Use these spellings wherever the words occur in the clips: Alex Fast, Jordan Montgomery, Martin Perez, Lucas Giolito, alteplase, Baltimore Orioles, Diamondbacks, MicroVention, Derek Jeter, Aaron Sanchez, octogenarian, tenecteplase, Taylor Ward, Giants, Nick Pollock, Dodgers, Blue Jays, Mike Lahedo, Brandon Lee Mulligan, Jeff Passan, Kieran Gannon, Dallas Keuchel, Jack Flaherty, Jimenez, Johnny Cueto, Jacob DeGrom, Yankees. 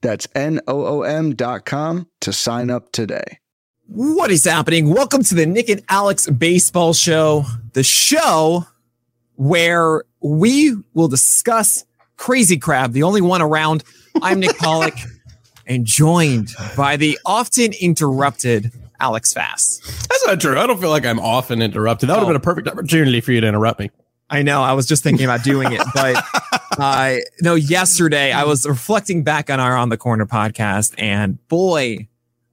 That's Noom.com to sign up today. What is happening? Welcome to the Nick and Alex Baseball Show, the show where we will discuss Crazy Crab, the only one around. I'm Nick Pollock, and joined by the often interrupted Alex Fast. That's not true. I don't feel like I'm often interrupted. That would have been a perfect opportunity for you to interrupt me. I know. I was just thinking about doing it, but no, yesterday I was reflecting back on our On the Corner podcast, and boy,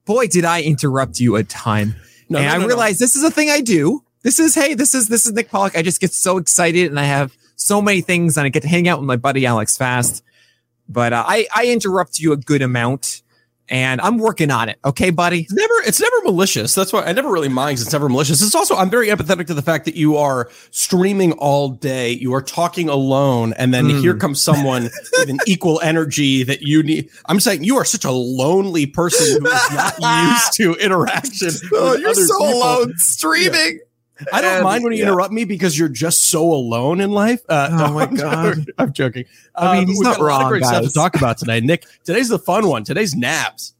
did I interrupt you a ton. I realized this is a thing I do. This is Nick Pollock. I just get so excited and I have so many things, and I get to hang out with my buddy Alex Fast. But I interrupt you a good amount, and I'm working on it. Okay, buddy. It's never malicious. That's why I never really mind. It's never malicious. It's also, I'm very empathetic to the fact that you are streaming all day. You are talking alone. And then here comes someone with an equal energy that you need. I'm saying you are such a lonely person who is not used to interaction. Oh, you're so people. Alone streaming. Yeah. I don't mind when you interrupt me because you're just so alone in life. Oh my God. I'm joking. I mean, he's not wrong, guys. We've got a lot of great stuff to talk about today. Nick, today's the fun one. Today's Nabs.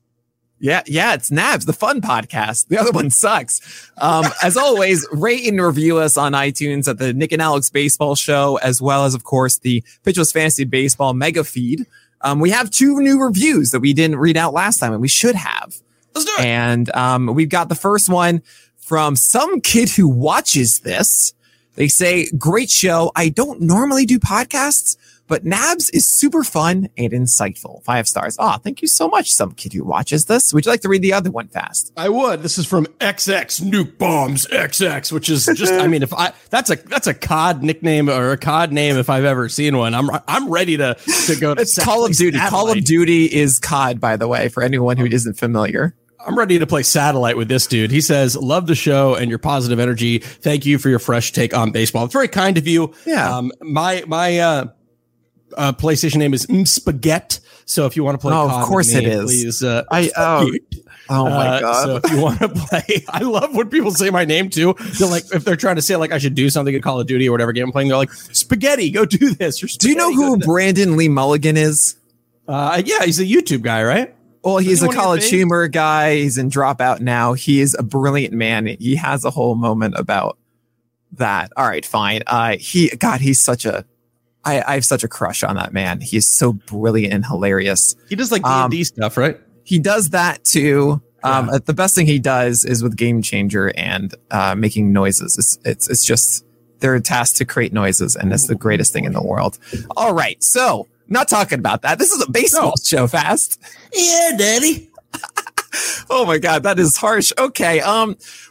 Yeah, it's Nabs, the fun podcast. The other one sucks. As always, rate and review us on iTunes at the Nick and Alex Baseball Show, as well as, of course, the Pitchless Fantasy Baseball mega feed. We have two new reviews that we didn't read out last time, and we should have. Let's do it. And we've got the first one from some kid who watches this. They say, great show. I don't normally do podcasts, but Nabs is super fun and insightful. 5 stars. Ah, thank you so much, some kid who watches this. Would you like to read the other one fast? I would. This is from XX Nuke Bombs XX, which is just, I mean, that's a COD nickname or a COD name if I've ever seen one. I'm ready to go to Call of Duty. Satellite. Call of Duty is COD, by the way, for anyone who isn't familiar. I'm ready to play Satellite with this dude. He says, love the show and your positive energy. Thank you for your fresh take on baseball. It's very kind of you. Yeah. My PlayStation name is Spaghetti. So if you want to play, of course it is. Please, my God. So if you want to play, I love when people say my name too. They're like, if they're trying to say like I should do something in Call of Duty or whatever game I'm playing, they're like, Spaghetti, go do this. Do you know who Brandon Lee Mulligan is? Yeah, he's a YouTube guy, right? Well, he's a college humor guy. He's in Dropout now. He is a brilliant man. He has a whole moment about that. All right, fine. I have such a crush on that man. He is so brilliant and hilarious. He does like D&D stuff, right? He does that too. Yeah. The best thing he does is with Game Changer and making noises. It's just, they're tasked to create noises, and it's the greatest thing in the world. All right, so. Not talking about that. This is a baseball show, Fast. Yeah, Daddy. Oh my God, that is harsh. Okay,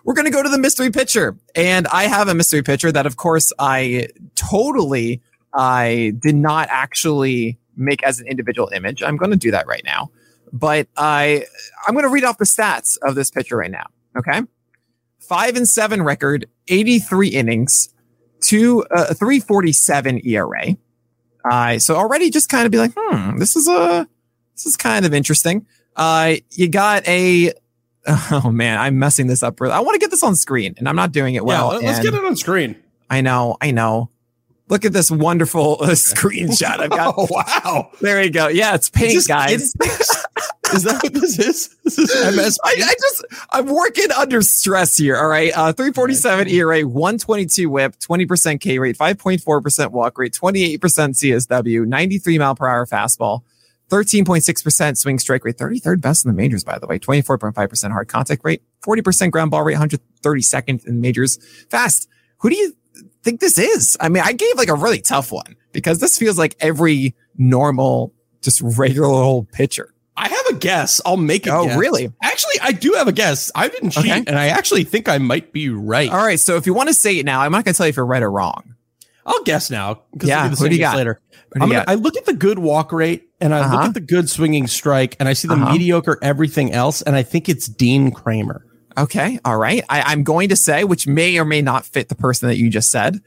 we're gonna go to the mystery pitcher, and I have a mystery pitcher that, of course, I did not actually make as an individual image. I'm gonna do that right now, but I'm gonna read off the stats of this pitcher right now. Okay, 5-7 record, 83 innings, 3.47 ERA. So already just kind of be like, this is kind of interesting. You got I'm messing this up. I want to get this on screen, and I'm not doing it well. Yeah, let's get it on screen. I know. Look at this wonderful screenshot I've got. Oh, wow. There you go. Yeah, it's paint, guys. Is that what this is? This is MS. I'm working under stress here. All right. 3.47 ERA, 122 whip, 20% K rate, 5.4% walk rate, 28% CSW, 93 mile per hour fastball, 13.6% swing strike rate, 33rd best in the majors, by the way, 24.5% hard contact rate, 40% ground ball rate, 132nd in majors. Fast. Who do you think this is? I mean, I gave like a really tough one because this feels like every normal, just regular old pitcher. I have a guess. I'll make it. Oh, really? Actually, I do have a guess. I didn't cheat, and I actually think I might be right. All right. So if you want to say it now, I'm not going to tell you if you're right or wrong. I'll guess now. Yeah. Who do you got? Later. I look at the good walk rate and I look at the good swinging strike and I see the mediocre everything else. And I think it's Dean Kramer. Okay. All right. I'm going to say, which may or may not fit the person that you just said,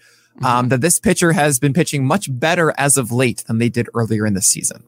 that this pitcher has been pitching much better as of late than they did earlier in the season.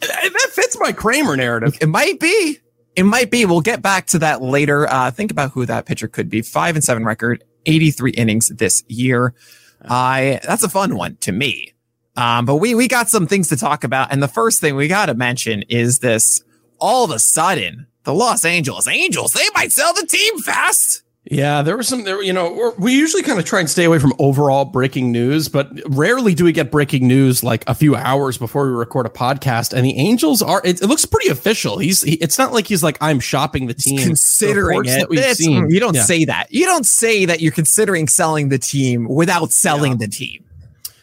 That fits my Kramer narrative. It might be. It might be. We'll get back to that later. Think about who that pitcher could be. 5-7 record, 83 innings this year. That's a fun one to me. But we got some things to talk about. And the first thing we got to mention is this. All of a sudden, the Los Angeles Angels, they might sell the team fast. Yeah, there was some, we usually kind of try and stay away from overall breaking news, but rarely do we get breaking news like a few hours before we record a podcast. And the Angels are, it looks pretty official. It's not like he's like, I'm shopping the team. He's considering it. You don't say that. You don't say that you're considering selling the team without selling the team.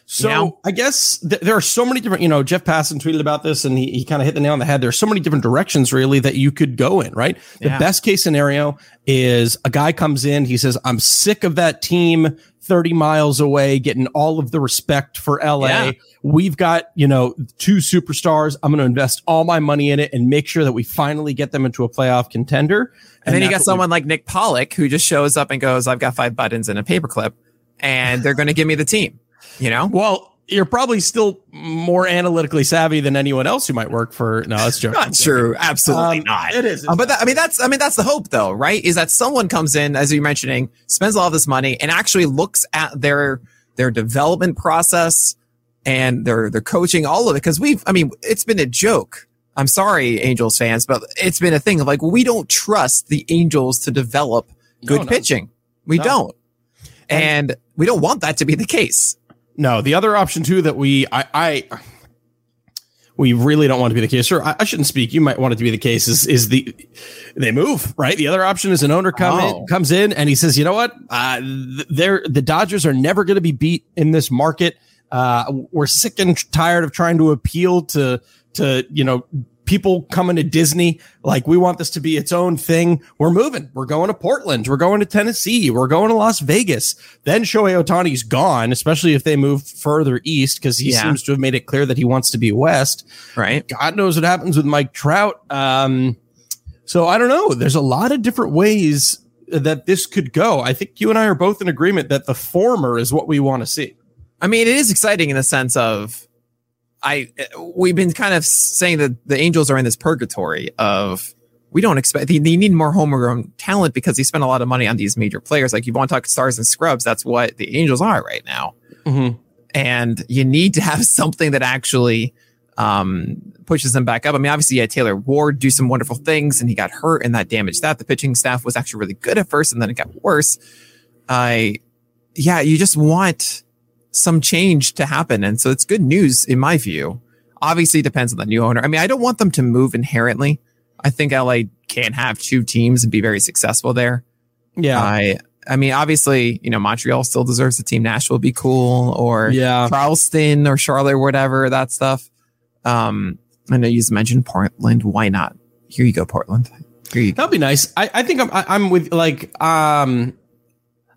So I guess there are so many different, Jeff Passan tweeted about this and he kind of hit the nail on the head. There's so many different directions really that you could go in, right? The best case scenario is a guy comes in, he says, I'm sick of that team 30 miles away, getting all of the respect for LA. Yeah. We've got, two superstars. I'm going to invest all my money in it and make sure that we finally get them into a playoff contender. And then you got someone like Nick Pollock who just shows up and goes, I've got 5 buttons and a paperclip and they're going to give me the team. Well, you're probably still more analytically savvy than anyone else who might work for. No, that's joking. Not true. Absolutely not. It is. But that's the hope, though, right? Is that someone comes in, as you're mentioning, spends all this money and actually looks at their development process and their coaching, all of it. Because it's been a joke. I'm sorry, Angels fans, but it's been a thing of like, we don't trust the Angels to develop good pitching. We don't. And we don't want that to be the case. No, the other option, too, that we really don't want to be the case. Sure, I shouldn't speak. You might want it to be the case is they move, right? The other option is an owner comes in and he says, you know what? The Dodgers are never going to be beat in this market. We're sick and tired of trying to appeal to people coming to Disney. Like, we want this to be its own thing. We're moving. We're going to Portland. We're going to Tennessee. We're going to Las Vegas. Then Shohei Otani's gone, especially if they move further east, because he seems to have made it clear that he wants to be west. Right. God knows what happens with Mike Trout. So I don't know. There's a lot of different ways that this could go. I think you and I are both in agreement that the former is what we want to see. I mean, it is exciting in the sense of we've been kind of saying that the Angels are in this purgatory of we don't expect they need more homegrown talent because they spend a lot of money on these major players. Like, you want to talk stars and scrubs. That's what the Angels are right now. Mm-hmm. And you need to have something that actually pushes them back up. I mean, obviously you had Taylor Ward do some wonderful things and he got hurt and that damaged that. The pitching staff was actually really good at first and then it got worse. You just want some change to happen. And so it's good news in my view. Obviously it depends on the new owner. I mean, I don't want them to move inherently. I think LA can have 2 teams and be very successful there. Yeah. I mean, obviously, Montreal still deserves a team. Nashville would be cool, or Charleston or Charlotte, or whatever, that stuff. I know you mentioned Portland. Why not? Here you go, Portland. Here you go. That'd be nice. I think I'm with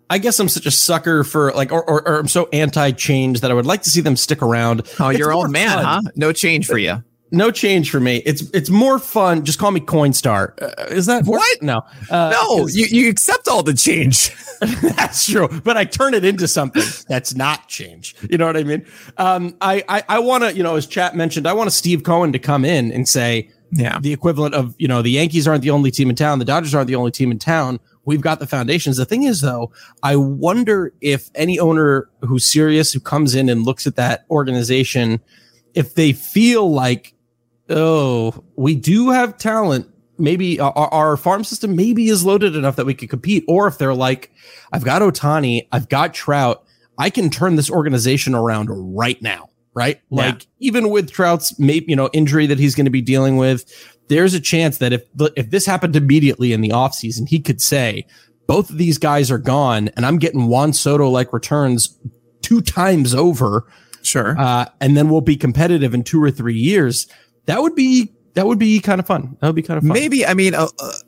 I guess I'm such a sucker for or I'm so anti-change that I would like to see them stick around. Oh, it's your old man, fun. Huh? No change for you. No change for me. It's more fun. Just call me Coinstar. Is that what? No. No, you accept all the change. That's true. But I turn it into something that's not change. You know what I mean? I want to, as Chat mentioned, I want Steve Cohen to come in and say the equivalent of, the Yankees aren't the only team in town. The Dodgers aren't the only team in town. We've got the foundations. The thing is, though, I wonder if any owner who's serious, who comes in and looks at that organization, if they feel like, oh, we do have talent. Maybe our farm system maybe is loaded enough that we could compete. Or if they're like, I've got Otani, I've got Trout, I can turn this organization around right now. Right. Like even with Trout's injury that he's going to be dealing with, there's a chance that if this happened immediately in the offseason, he could say both of these guys are gone and I'm getting Juan Soto like returns 2 times over. Sure. And then we'll be competitive in 2 or 3 years. That would be kind of fun. That would be kind of fun. Maybe. I mean,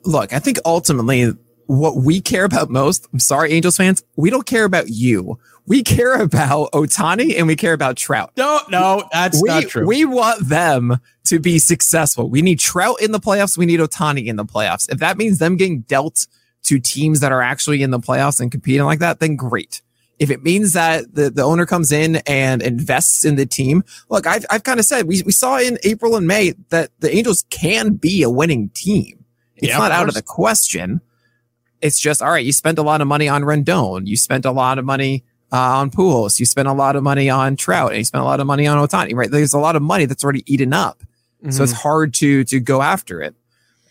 look, I think ultimately what we care about most. I'm sorry, Angels fans. We don't care about you. We care about Otani and we care about Trout. No, that's not true. We want them to be successful. We need Trout in the playoffs. We need Otani in the playoffs. If that means them getting dealt to teams that are actually in the playoffs and competing like that, then great. If it means that the owner comes in and invests in the team, look, I've kind of said, we saw in April and May that the Angels can be a winning team. It's not out of the question. It's just, all right, you spent a lot of money on Rendon. You spent a lot of money on Pujols. You spent a lot of money on Trout. And you spent a lot of money on Otani, right? There's a lot of money that's already eaten up. Mm-hmm. So it's hard to go after it.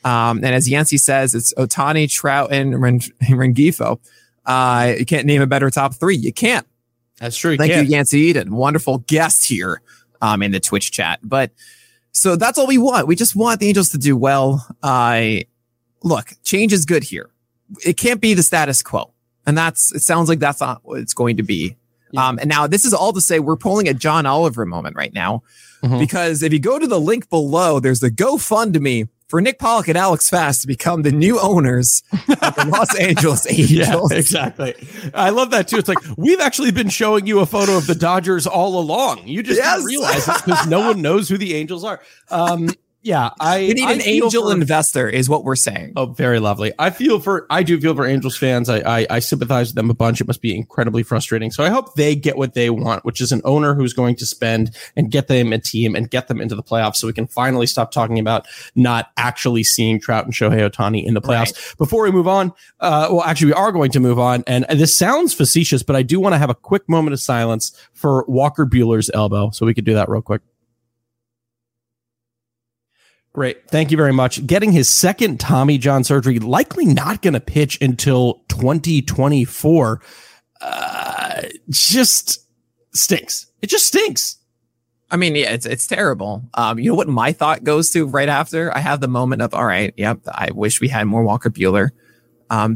And as Yancey says, it's Otani, Trout, and Rengifo. You can't name a better top three. You can't. That's true. Thank you, Yancey Eden. Wonderful guest here in the Twitch chat. But so that's all we want. We just want the Angels to do well. Look, change is good here. It can't be the status quo. And it sounds like that's not what it's going to be. Yeah. And now this is all to say we're pulling a John Oliver moment right now. Mm-hmm. Because if you go to the link below, there's the GoFundMe for Nick Pollock and Alex Fast to become the new owners of the Los Angeles Angels. Yeah, exactly. I love that, too. It's like, we've actually been showing you a photo of the Dodgers all along. You just didn't realize it because no one knows who the Angels are. We need an angel investor is what we're saying. Oh, very lovely. I do feel for Angels fans. I sympathize with them a bunch. It must be incredibly frustrating. So I hope they get what they want, which is an owner who's going to spend and get them a team and get them into the playoffs so we can finally stop talking about not actually seeing Trout and Shohei Otani in the playoffs. Right. Before we move on, we are going to move on. And this sounds facetious, but I do want to have a quick moment of silence for Walker Buehler's elbow. So we could do that real quick. Great. Thank you very much. Getting his second Tommy John surgery, likely not going to pitch until 2024. Just stinks. It just stinks. I mean, yeah, it's terrible. You know what my thought goes to right after? I have the moment of, all right, yep, I wish we had more Walker Buehler.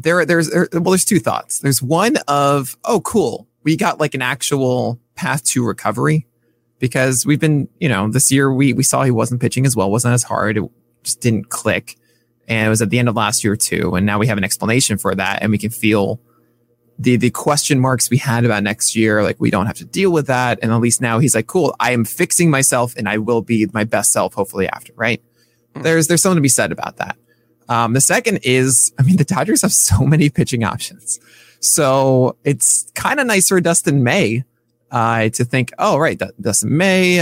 There's two thoughts. There's one of, oh, cool. We got like an actual path to recovery. Because we've been, this year we saw he wasn't pitching as well, wasn't as hard. It just didn't click. And it was at the end of last year, too. And now we have an explanation for that. And we can feel the question marks we had about next year. Like, we don't have to deal with that. And at least now he's like, cool, I am fixing myself and I will be my best self, hopefully, after. Right. Mm-hmm. There's something to be said about that. The second is, the Dodgers have so many pitching options. So it's kind of nice for Dustin May. To think, oh, right, Dustin May,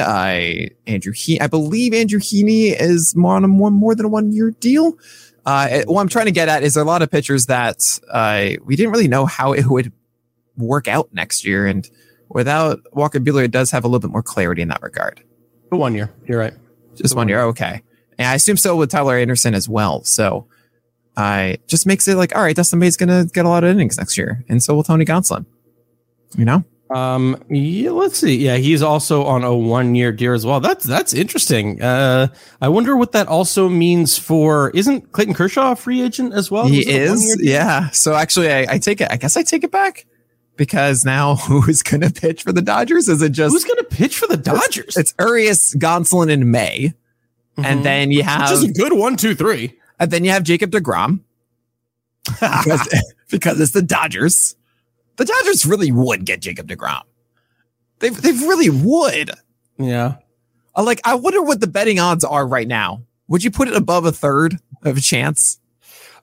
Andrew Heaney. I believe Andrew Heaney is on more than a one-year deal. What I'm trying to get at is there are a lot of pitchers that we didn't really know how it would work out next year. And without Walker Buehler, it does have a little bit more clarity in that regard. 1 year. You're right. Just 1 year. Okay. And I assume so with Tyler Anderson as well. So just makes it like, all right, Dustin May's going to get a lot of innings next year. And so will Tony Gonsolin. Let's see. Yeah, he's also on a 1 year deal as well. That's interesting. I wonder what that also means for. Isn't Clayton Kershaw a free agent as well? He is. Yeah. So actually, I take it. I guess I take it back because now who is going to pitch for the Dodgers? Is it just who's going to pitch for the Dodgers? It's Urias, Gonsolin, and May, mm-hmm. and then you have just a good 1, 2, 3, and then you have Jacob DeGrom because it's the Dodgers. The Dodgers really would get Jacob DeGrom. They really would. Yeah. I wonder what the betting odds are right now. Would you put it above a third of a chance?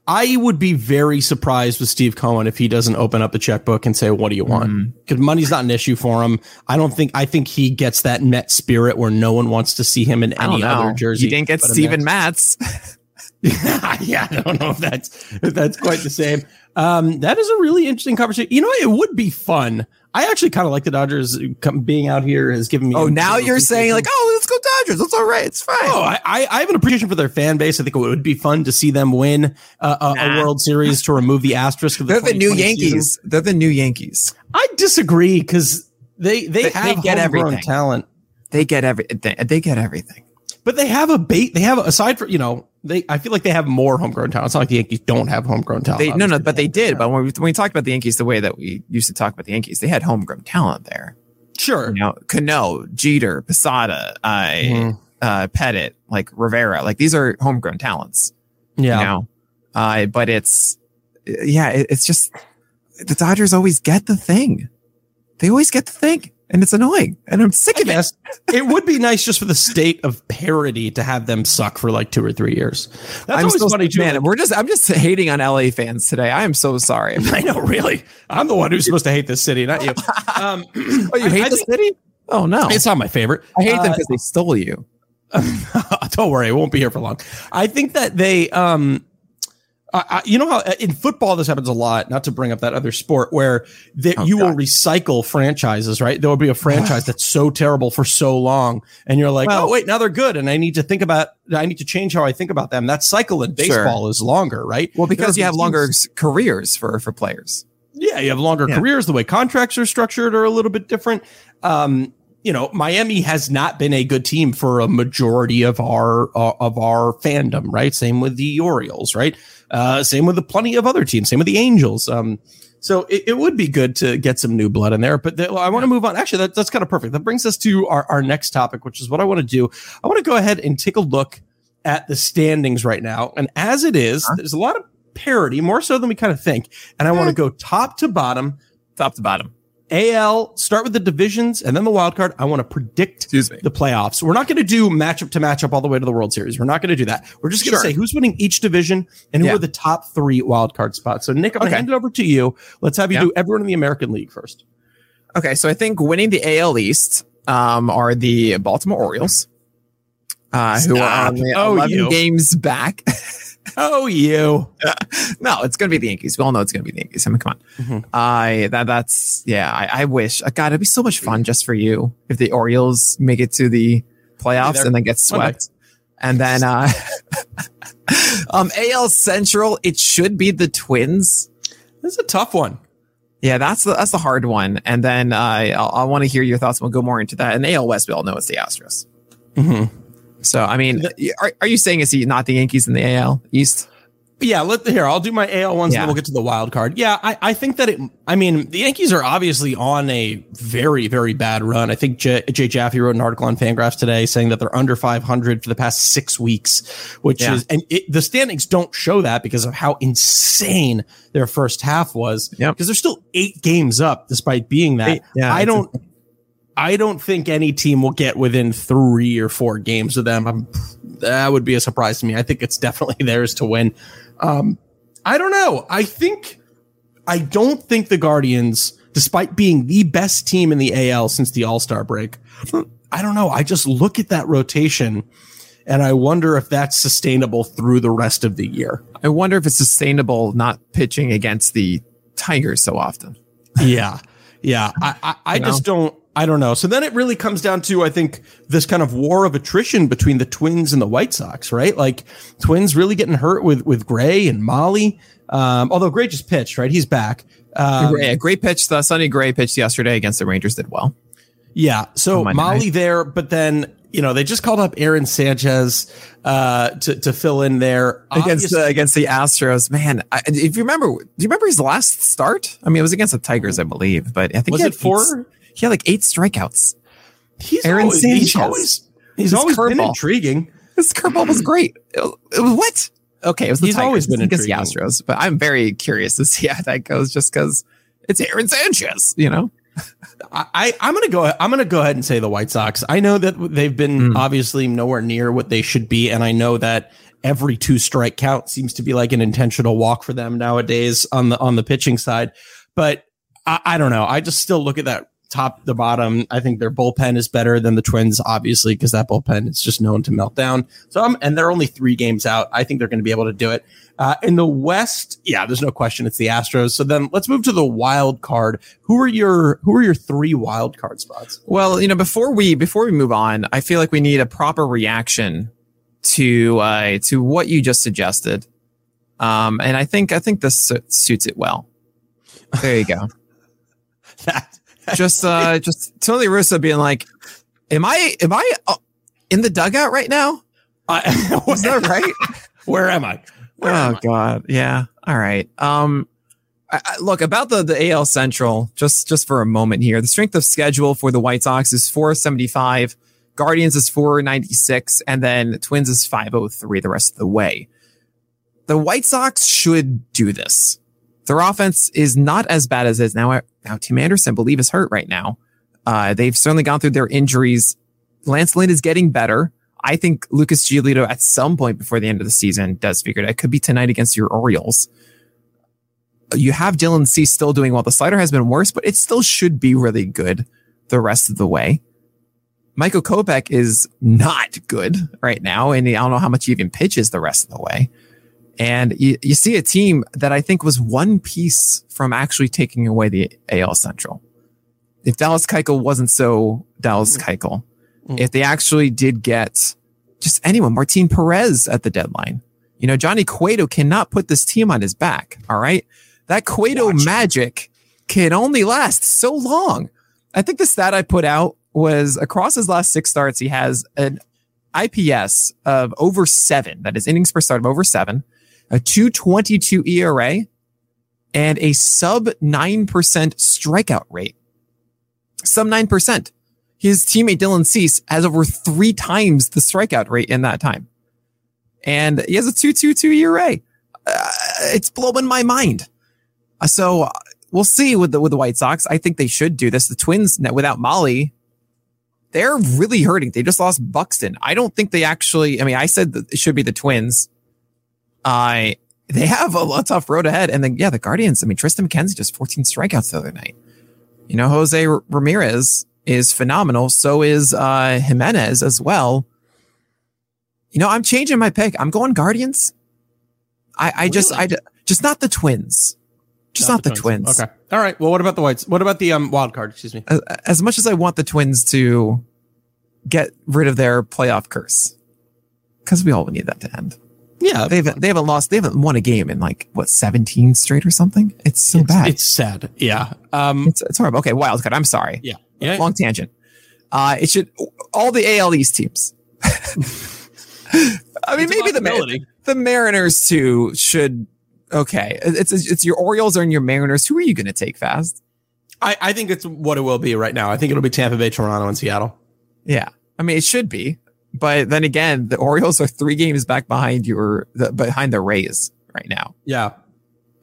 I would be very surprised with Steve Cohen if he doesn't open up the checkbook and say, what do you want? Because money's not an issue for him. I think he gets that Met spirit where no one wants to see him in any other jersey. You didn't get Steven Matz. Yeah, I don't know if that's quite the same. That is a really interesting conversation. It would be fun. I actually kind of like the Dodgers being out here has given me. Oh, now you're saying like, oh, let's go Dodgers. That's all right. It's fine. Oh, I have an appreciation for their fan base. I think it would be fun to see them win a World Series to remove the asterisk. Of They're the new Yankees. Season. They're the new Yankees. I disagree because they have homegrown talent. They get everything. But they have a bait. They have aside from I feel like they have more homegrown talent. It's not like the Yankees don't have homegrown talent. They did. But when we talked about the Yankees, the way that we used to talk about the Yankees, they had homegrown talent there. Sure. Cano, Jeter, Posada, Pettit, like Rivera, like these are homegrown talents. Yeah. But it's just the Dodgers always get the thing. They always get the thing, and it's annoying, and I'm sick of it. It would be nice just for the state of parody to have them suck for like 2 or 3 years. That's always funny, too. Man, I'm just hating on LA fans today. I am so sorry. I know, really. I'm the one who's supposed to hate this city, not you. Oh, you hate the city? Oh, no. It's not my favorite. I hate them because they stole you. Don't worry. I won't be here for long. I think that they... you know how in football this happens a lot, not to bring up that other sport, where you will recycle franchises, right? There will be a franchise that's so terrible for so long, and you're like, oh, wait, now they're good, and I need to change how I think about them. That cycle in baseball is longer, right? Well, because you have longer careers for players. Yeah, you have longer careers. The way contracts are structured are a little bit different. You know, Miami has not been a good team for a majority of our fandom, right? Same with the Orioles, right? Same with plenty of other teams. Same with the Angels. So it would be good to get some new blood in there. But I want to move on. Actually, that's kind of perfect. That brings us to our next topic, which is what I want to do. I want to go ahead and take a look at the standings right now. And as it is, there's a lot of parity, more so than we kind of think. And I want to go top to bottom. Top to bottom. AL, start with the divisions and then the wild card. I want to predict the playoffs. We're not going to do matchup to matchup all the way to the World Series. We're not going to do that. We're just going to say who's winning each division and who are the top three wild card spots. So, Nick, I'm going to hand it over to you. Let's have you do everyone in the American League first. Okay, so I think winning the AL East are the Baltimore Orioles, who are only 11 games back. No, it's going to be the Yankees. We all know it's going to be the Yankees. I mean, come on. I wish. God, it'd be so much fun just for you if the Orioles make it to the playoffs and then get swept. And then AL Central, it should be the Twins. This is a tough one. Yeah, that's the hard one. And then I want to hear your thoughts. We'll go more into that. And AL West, we all know it's the Astros. Mm-hmm. So, I mean, are you saying it's not the Yankees in the AL East? Yeah, I'll do my AL ones and then we'll get to the wild card. Yeah, I think that the Yankees are obviously on a very, very bad run. I think Jay Jaffe wrote an article on Fangraphs today saying that they're under 500 for the past 6 weeks, which is, and the standings don't show that because of how insane their first half was. Because they're still 8 games up despite being that. Yeah, I don't think any team will get within 3 or 4 games of them. That would be a surprise to me. I think it's definitely theirs to win. I don't know. I don't think the Guardians, despite being the best team in the AL since the All-Star break, I don't know. I just look at that rotation and I wonder if that's sustainable through the rest of the year. I wonder if it's sustainable not pitching against the Tigers so often. Yeah. I just don't. I don't know. So then it really comes down to, I think, this kind of war of attrition between the Twins and the White Sox, right? Like, Twins really getting hurt with Gray and Molly. Although Gray just pitched, right? He's back. Gray pitched. Sonny Gray pitched yesterday against the Rangers, did well. Yeah. So Molly there, but then, you know, they just called up Aaron Sanchez to fill in there against the Astros. Man, do you remember his last start? I mean, it was against the Tigers, I believe, but I think was it 4? He had like 8 strikeouts. Aaron Sanchez. He's always been intriguing. His curveball was great. It was what? Okay, it was the Tigers. Always been intriguing. Against the Astros, but I'm very curious to see how that goes just because it's Aaron Sanchez, you know? I'm gonna go ahead and say the White Sox. I know that they've been obviously nowhere near what they should be, and I know that every 2 strike count seems to be like an intentional walk for them nowadays on the pitching side. But I don't know. I just still look at that. Top to bottom, I think their bullpen is better than the Twins, obviously, because that bullpen is just known to melt down. So, and they're only 3 games out. I think they're going to be able to do it. In the West, yeah, there's no question it's the Astros. So then let's move to the wild card. Who are your 3 wild card spots? Well, you know, before we move on, I feel like we need a proper reaction to what you just suggested. And I think this suits it well. There you go. Just Tony Russo being like, am I in the dugout right now? Was that right? Where am I? God. Yeah. All right. Look, about the AL Central, just for a moment here, the strength of schedule for the White Sox is 475. Guardians is 496. And then the Twins is 503 the rest of the way. The White Sox should do this. Their offense is not as bad as it is now. Now, Tim Anderson, I believe, is hurt right now. They've certainly gone through their injuries. Lance Lynn is getting better. I think Lucas Giolito at some point before the end of the season does figure it out. It could be tonight against your Orioles. You have Dylan Cease still doing well. The slider has been worse, but it still should be really good the rest of the way. Michael Kopech is not good right now, and I don't know how much he even pitches the rest of the way. And you see a team that I think was one piece from actually taking away the AL Central. If Dallas Keuchel wasn't so Dallas Keuchel, if they actually did get just anyone, Martin Perez at the deadline, you know, Johnny Cueto cannot put this team on his back. All right. That Cueto magic can only last so long. I think the stat I put out was across his last 6 starts, he has an IPS of over 7. That is innings per start of over 7, a 2.22 ERA, and a sub 9% strikeout rate. Sub 9%. His teammate Dylan Cease has over 3 times the strikeout rate in that time. And he has a 2.22 ERA. It's blowing my mind. So we'll see with the White Sox. I think they should do this. The Twins, without Molly, they're really hurting. They just lost Buxton. I don't think they actually... I mean, I said that it should be the Twins. They have a tough road ahead. And then, yeah, the Guardians. I mean, Tristan McKenzie just 14 strikeouts the other night. You know, Jose Ramirez is phenomenal. So is Jimenez as well. You know, I'm changing my pick. I'm going Guardians. I just not the Twins. Just not the twins. Okay. All right. Well, what about the Whites? What about the wild card? Excuse me. As much as I want the Twins to get rid of their playoff curse, because we all need that to end. Yeah, they haven't won a game in 17 straight or something. It's so bad. It's sad. Yeah. It's horrible. Okay, wild card. I'm sorry. Yeah. Long tangent. It should all the AL East teams. I mean, maybe the Mariners too should. Okay, it's your Orioles and your Mariners. Who are you going to take fast? I think it's what it will be right now. I think it'll be Tampa Bay, Toronto, and Seattle. Yeah, I mean it should be. But then again, the Orioles are 3 games back behind the Rays right now. Yeah,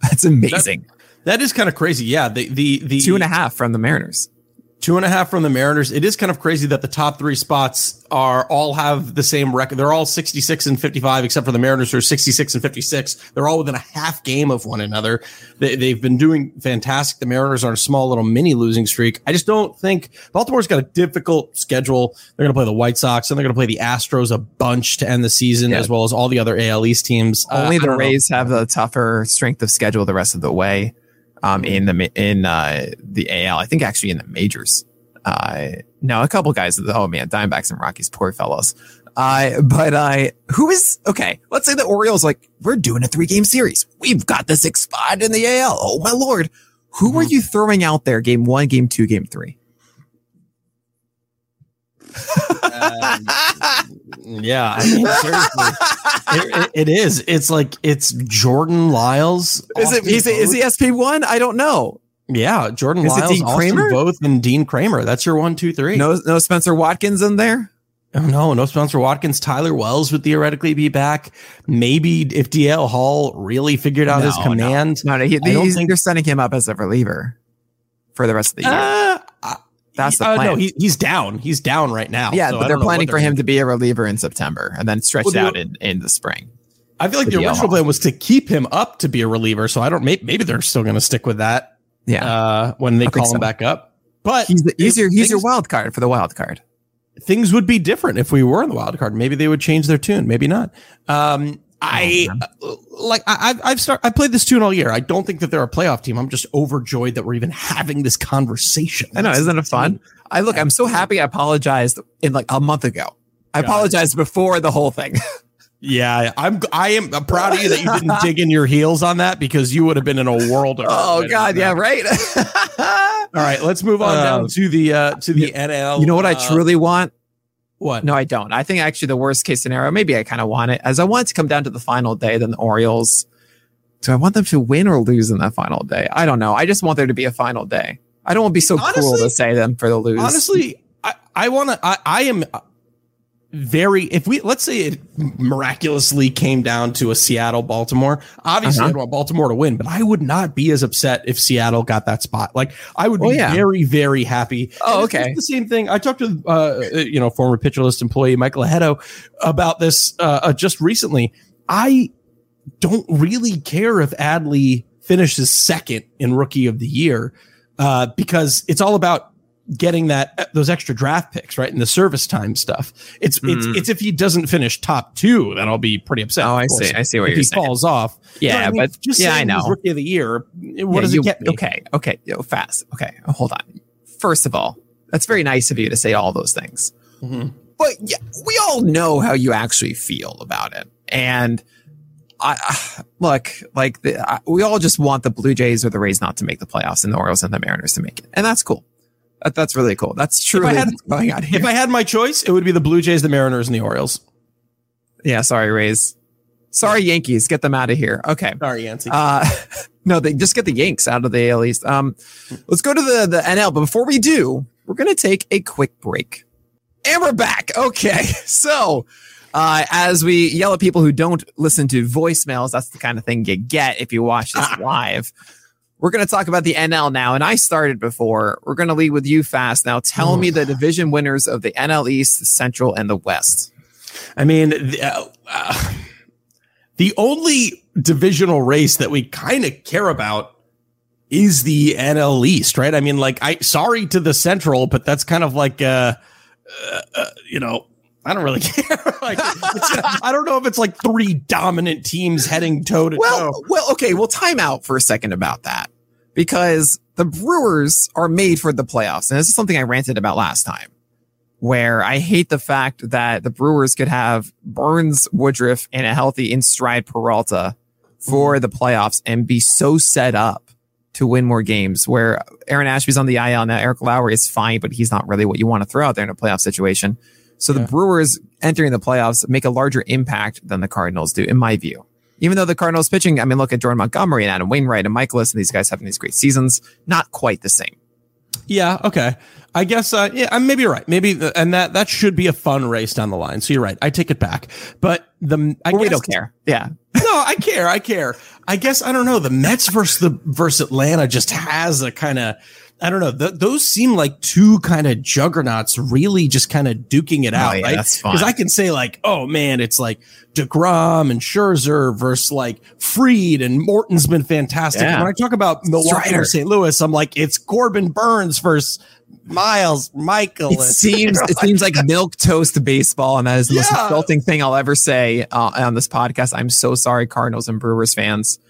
that's amazing. That is kind of crazy. Yeah, the 2.5 from the Mariners. 2.5 from the Mariners. It is kind of crazy that the top 3 spots all have the same record. They're all 66 and 55, except for the Mariners who are 66 and 56. They're all within a half game of one another. They've been doing fantastic. The Mariners are on a small little mini losing streak. I just don't think Baltimore's got a difficult schedule. They're going to play the White Sox and they're going to play the Astros a bunch to end the season, as well as all the other AL East teams. Only the Rays have the tougher strength of schedule the rest of the way. In the AL, I think actually in the majors. Now a couple guys. Oh man, Diamondbacks and Rockies, poor fellows. Let's say the Orioles, we're doing a 3-game series. We've got this expired in the AL. Oh my Lord. Who are you throwing out there? Game 1, game 2, game 3. Yeah, I mean, seriously, it is. It's it's Jordan Lyles. Is he SP1? I don't know. Yeah, Jordan Lyles, Dean Kramer, both, and Dean Kramer. That's your 1, 2, 3. No Spencer Watkins in there. No Spencer Watkins. Tyler Wells would theoretically be back. Maybe if DL Hall really figured out his command. They're setting him up as a reliever for the rest of the year. That's the plan. No, he's down. He's down right now. Yeah, so but they're planning for him to be a reliever in September and then stretched out in the spring. I feel like the original plan was to keep him up to be a reliever. So I don't. Maybe they're still going to stick with that. Yeah. When they call him back up, but he's your wild card for the wild card. Things would be different if we were in the wild card. Maybe they would change their tune. Maybe not. I played this tune all year. I don't think that they're a playoff team. I'm just overjoyed that we're even having this conversation. I know, isn't it fun? I'm so happy. I apologized in a month ago. I apologized before the whole thing. Yeah, I am proud of you that you didn't dig in your heels on that because you would have been in a world of oh God, yeah, right. All right, let's move on down to the NL. You know what I truly want? What? No, I don't. I think actually the worst case scenario, maybe I kind of want it, as I want it to come down to the final day, then the Orioles. Do I want them to win or lose in that final day? I don't know. I just want there to be a final day. I don't want to be so cruel to say them for the lose. Honestly, I want to. I am. Let's say it miraculously came down to a Seattle-Baltimore. Obviously, I'd want Baltimore to win, but I would not be as upset if Seattle got that spot. Like, I would be very, very happy. Oh, okay. It's the same thing. I talked to former Pitcher List employee Mike Lahedo about this just recently. I don't really care if Adley finishes second in Rookie of the Year because it's all about getting those extra draft picks, right? And the service time stuff. It's if he doesn't finish top two, then I'll be pretty upset. Oh, I see. I see what you're saying. He falls off. Yeah, you know, but just I know. He's Rookie of the Year. What does it get me? Okay. Fast. Okay, hold on. First of all, that's very nice of you to say all those things. Mm-hmm. But yeah, we all know how you actually feel about it. And we all just want the Blue Jays or the Rays not to make the playoffs and the Orioles and the Mariners to make it. And that's cool. That's really cool. That's true. If I had my choice, it would be the Blue Jays, the Mariners, and the Orioles. Yeah, sorry, Rays. Sorry, Yankees. Get them out of here. Okay. Sorry, Yancy. No, they just get the Yanks out of the AL East. Let's go to the NL. But before we do, we're going to take a quick break. And we're back. Okay. So as we yell at people who don't listen to voicemails, that's the kind of thing you get if you watch this live. We're going to talk about the NL now, and I started before. We're going to lead with you fast. Now, tell me the division winners of the NL East, the Central, and the West. I mean, the only divisional race that we kind of care about is the NL East, right? I mean, like, sorry to the Central, but that's kind of like, I don't really care. I don't know if it's like three dominant teams heading toe to toe. Well, okay. We'll time out for a second about that because the Brewers are made for the playoffs. And this is something I ranted about last time where I hate the fact that the Brewers could have Burns, Woodruff, and a healthy in-stride Peralta for the playoffs and be so set up to win more games where Aaron Ashby's on the IL. Now, Eric Lauer is fine, but he's not really what you want to throw out there in a playoff situation. So the Brewers entering the playoffs make a larger impact than the Cardinals do, in my view. Even though the Cardinals pitching, I mean, look at Jordan Montgomery and Adam Wainwright and Michaelis and these guys having these great seasons, not quite the same. Yeah, okay. I guess, maybe you're right. That should be a fun race down the line. So you're right. I take it back. But we don't care. Yeah. No, I care. I guess, I don't know. The Mets versus Atlanta just has a kind of... I don't know. Those seem like two kind of juggernauts really just kind of duking it out, right? Because I can say like, oh, man, it's like DeGrom and Scherzer versus like Fried, and Morton's been fantastic. Yeah. When I talk about Milwaukee or St. Louis, I'm like, it's Corbin Burns versus Miles Michaelis. It seems like milquetoast baseball, and that is the most insulting thing I'll ever say on this podcast. I'm so sorry, Cardinals and Brewers fans.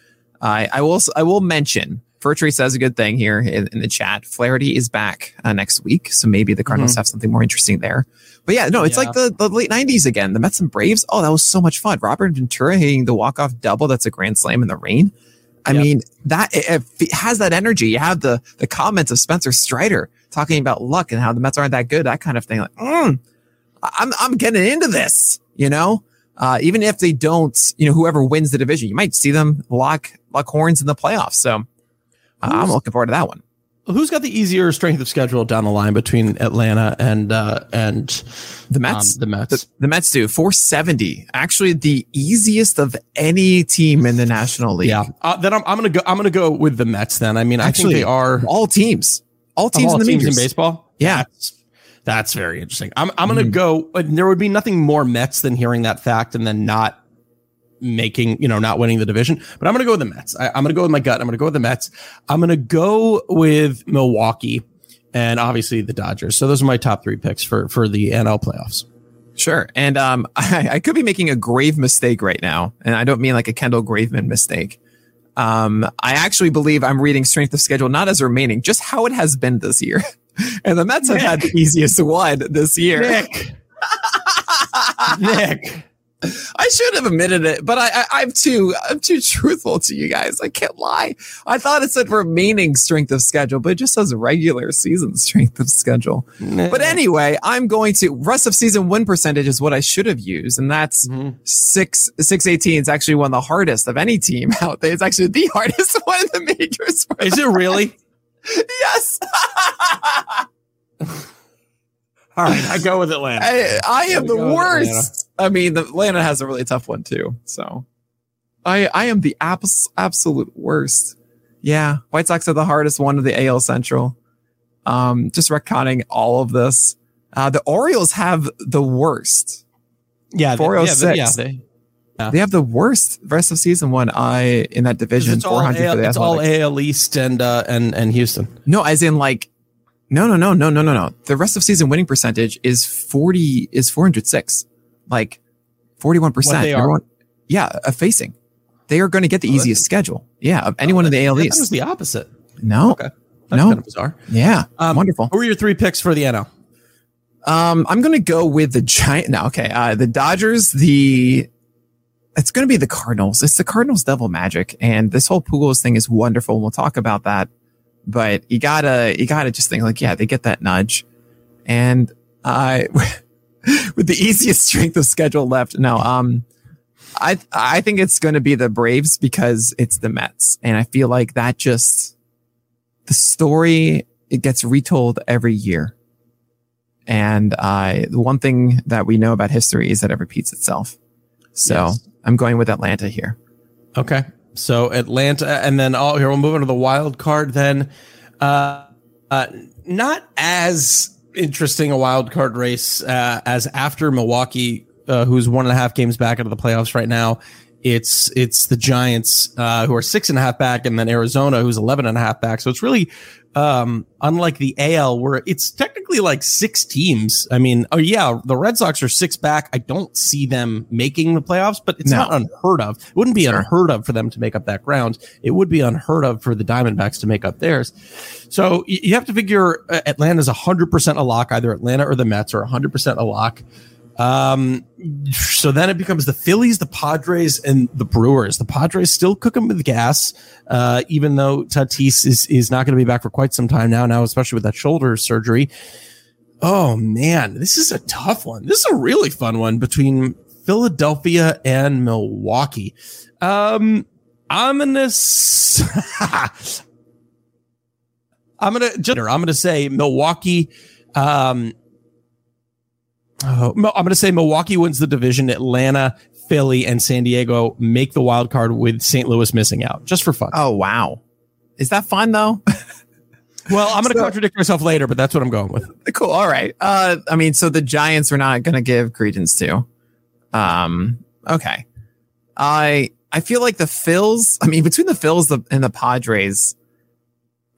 I will mention... Furtree says a good thing here in the chat. Flaherty is back next week, so maybe the Cardinals have something more interesting there. But yeah, no, it's like the late 90s again. The Mets and Braves, oh, that was so much fun. Robert Ventura hitting the walk-off double, that's a grand slam in the rain. I mean, that it has that energy. You have the comments of Spencer Strider talking about luck and how the Mets aren't that good, that kind of thing. Like, I'm getting into this, you know? Even if they don't, you know, whoever wins the division, you might see them lock horns in the playoffs, so... I'm looking forward to that one. Who's got the easier strength of schedule down the line between Atlanta and the Mets? The Mets. The Mets do 470. Actually, the easiest of any team in the National League. Yeah. Then I'm gonna go with the Mets. Then I think they are all teams in baseball. Yeah. That's very interesting. I'm gonna go. There would be nothing more Mets than hearing that fact and then not making, you know, not winning the division, but I'm going to go with the Mets. I'm going to go with my gut. I'm going to go with the Mets. I'm going to go with Milwaukee and obviously the Dodgers. So those are my top three picks for the NL playoffs. Sure. And I could be making a grave mistake right now. And I don't mean like a Kendall Graveman mistake. I actually believe I'm reading strength of schedule, not as remaining, just how it has been this year. And the Mets have had the easiest one this year. Nick. I should have admitted it, but I'm too truthful to you guys. I can't lie. I thought it said remaining strength of schedule, but it just says regular season strength of schedule. Mm-hmm. But anyway, I'm going to rest of season win percentage is what I should have used, and that's 618. It's actually one of the hardest of any team out there. It's actually the hardest one in the majors. Is it really? Yes. All right, I go with Atlanta. I am the worst. I mean, Atlanta has a really tough one too. So I am the absolute worst. Yeah, White Sox are the hardest one of the AL Central. Just retconning all of this. The Orioles have the worst. Yeah, 406. They have the worst rest of season one in that division. It's 400 for the Athletics. It's all AL East and Houston. No, as in like. No. The rest of season winning percentage is 406, like 41%. They are. Yeah, facing. They are going to get the easiest schedule. Yeah, of anyone in the AL East. That was the opposite. No, okay. That's kind of bizarre. Yeah, wonderful. Who are your three picks for the NL? I'm going to go with the Giants. No, okay. The Dodgers. It's going to be the Cardinals. It's the Cardinals' devil magic, and this whole Pujols thing is wonderful. And we'll talk about that. But you gotta just think like, yeah, they get that nudge, and with the easiest strength of schedule left. No, I think it's going to be the Braves because it's the Mets, and I feel like that just the story it gets retold every year, and the one thing that we know about history is that it repeats itself. So yes. I'm going with Atlanta here. Okay. So Atlanta, and then here we'll move into the wild card. Then, not as interesting a wild card race as after Milwaukee, who's 1.5 games back into the playoffs right now. It's the Giants who are 6.5 back, and then Arizona who's 11.5 back. So it's really unlike the AL where it's technically like 6 teams. I mean, the Red Sox are 6 back. I don't see them making the playoffs, but it's not unheard of. It wouldn't be unheard of for them to make up that ground. It would be unheard of for the Diamondbacks to make up theirs. So you have to figure Atlanta's 100% a lock. Either Atlanta or the Mets are 100% a lock. So then it becomes the Phillies, the Padres, and the Brewers. The Padres still cook them with gas, even though Tatis is not going to be back for quite some time now, especially with that shoulder surgery. Oh man, this is a tough one. This is a really fun one between Philadelphia and Milwaukee. I'm going to say Milwaukee. I'm going to say Milwaukee wins the division. Atlanta, Philly, and San Diego make the wild card with St. Louis missing out just for fun. Oh, wow. Is that fun, though? Well, I'm going to contradict myself later, but that's what I'm going with. Cool. All right. So the Giants we're not going to give credence to. Okay. I feel like the Phils, between the Phils and the Padres,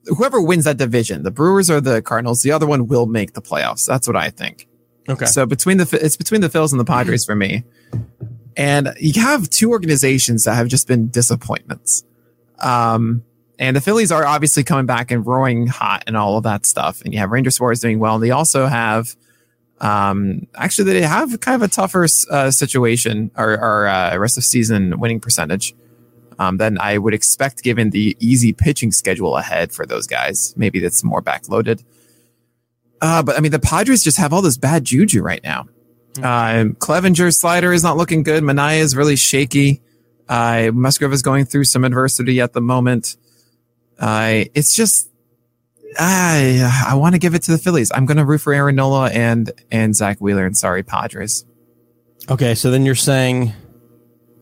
whoever wins that division, the Brewers or the Cardinals, the other one will make the playoffs. That's what I think. Okay. So it's between the Phils and the Padres for me. And you have two organizations that have just been disappointments. And the Phillies are obviously coming back and roaring hot and all of that stuff. And you have Ranger Suarez doing well. And they also have, they have kind of a tougher situation or rest of season winning percentage than I would expect given the easy pitching schedule ahead for those guys. Maybe that's more backloaded. But the Padres just have all this bad juju right now. Clevenger's slider is not looking good. Manaea is really shaky. Musgrove is going through some adversity at the moment. I want to give it to the Phillies. I'm going to root for Aaron Nola and Zach Wheeler. And sorry, Padres. Okay, so then you're saying...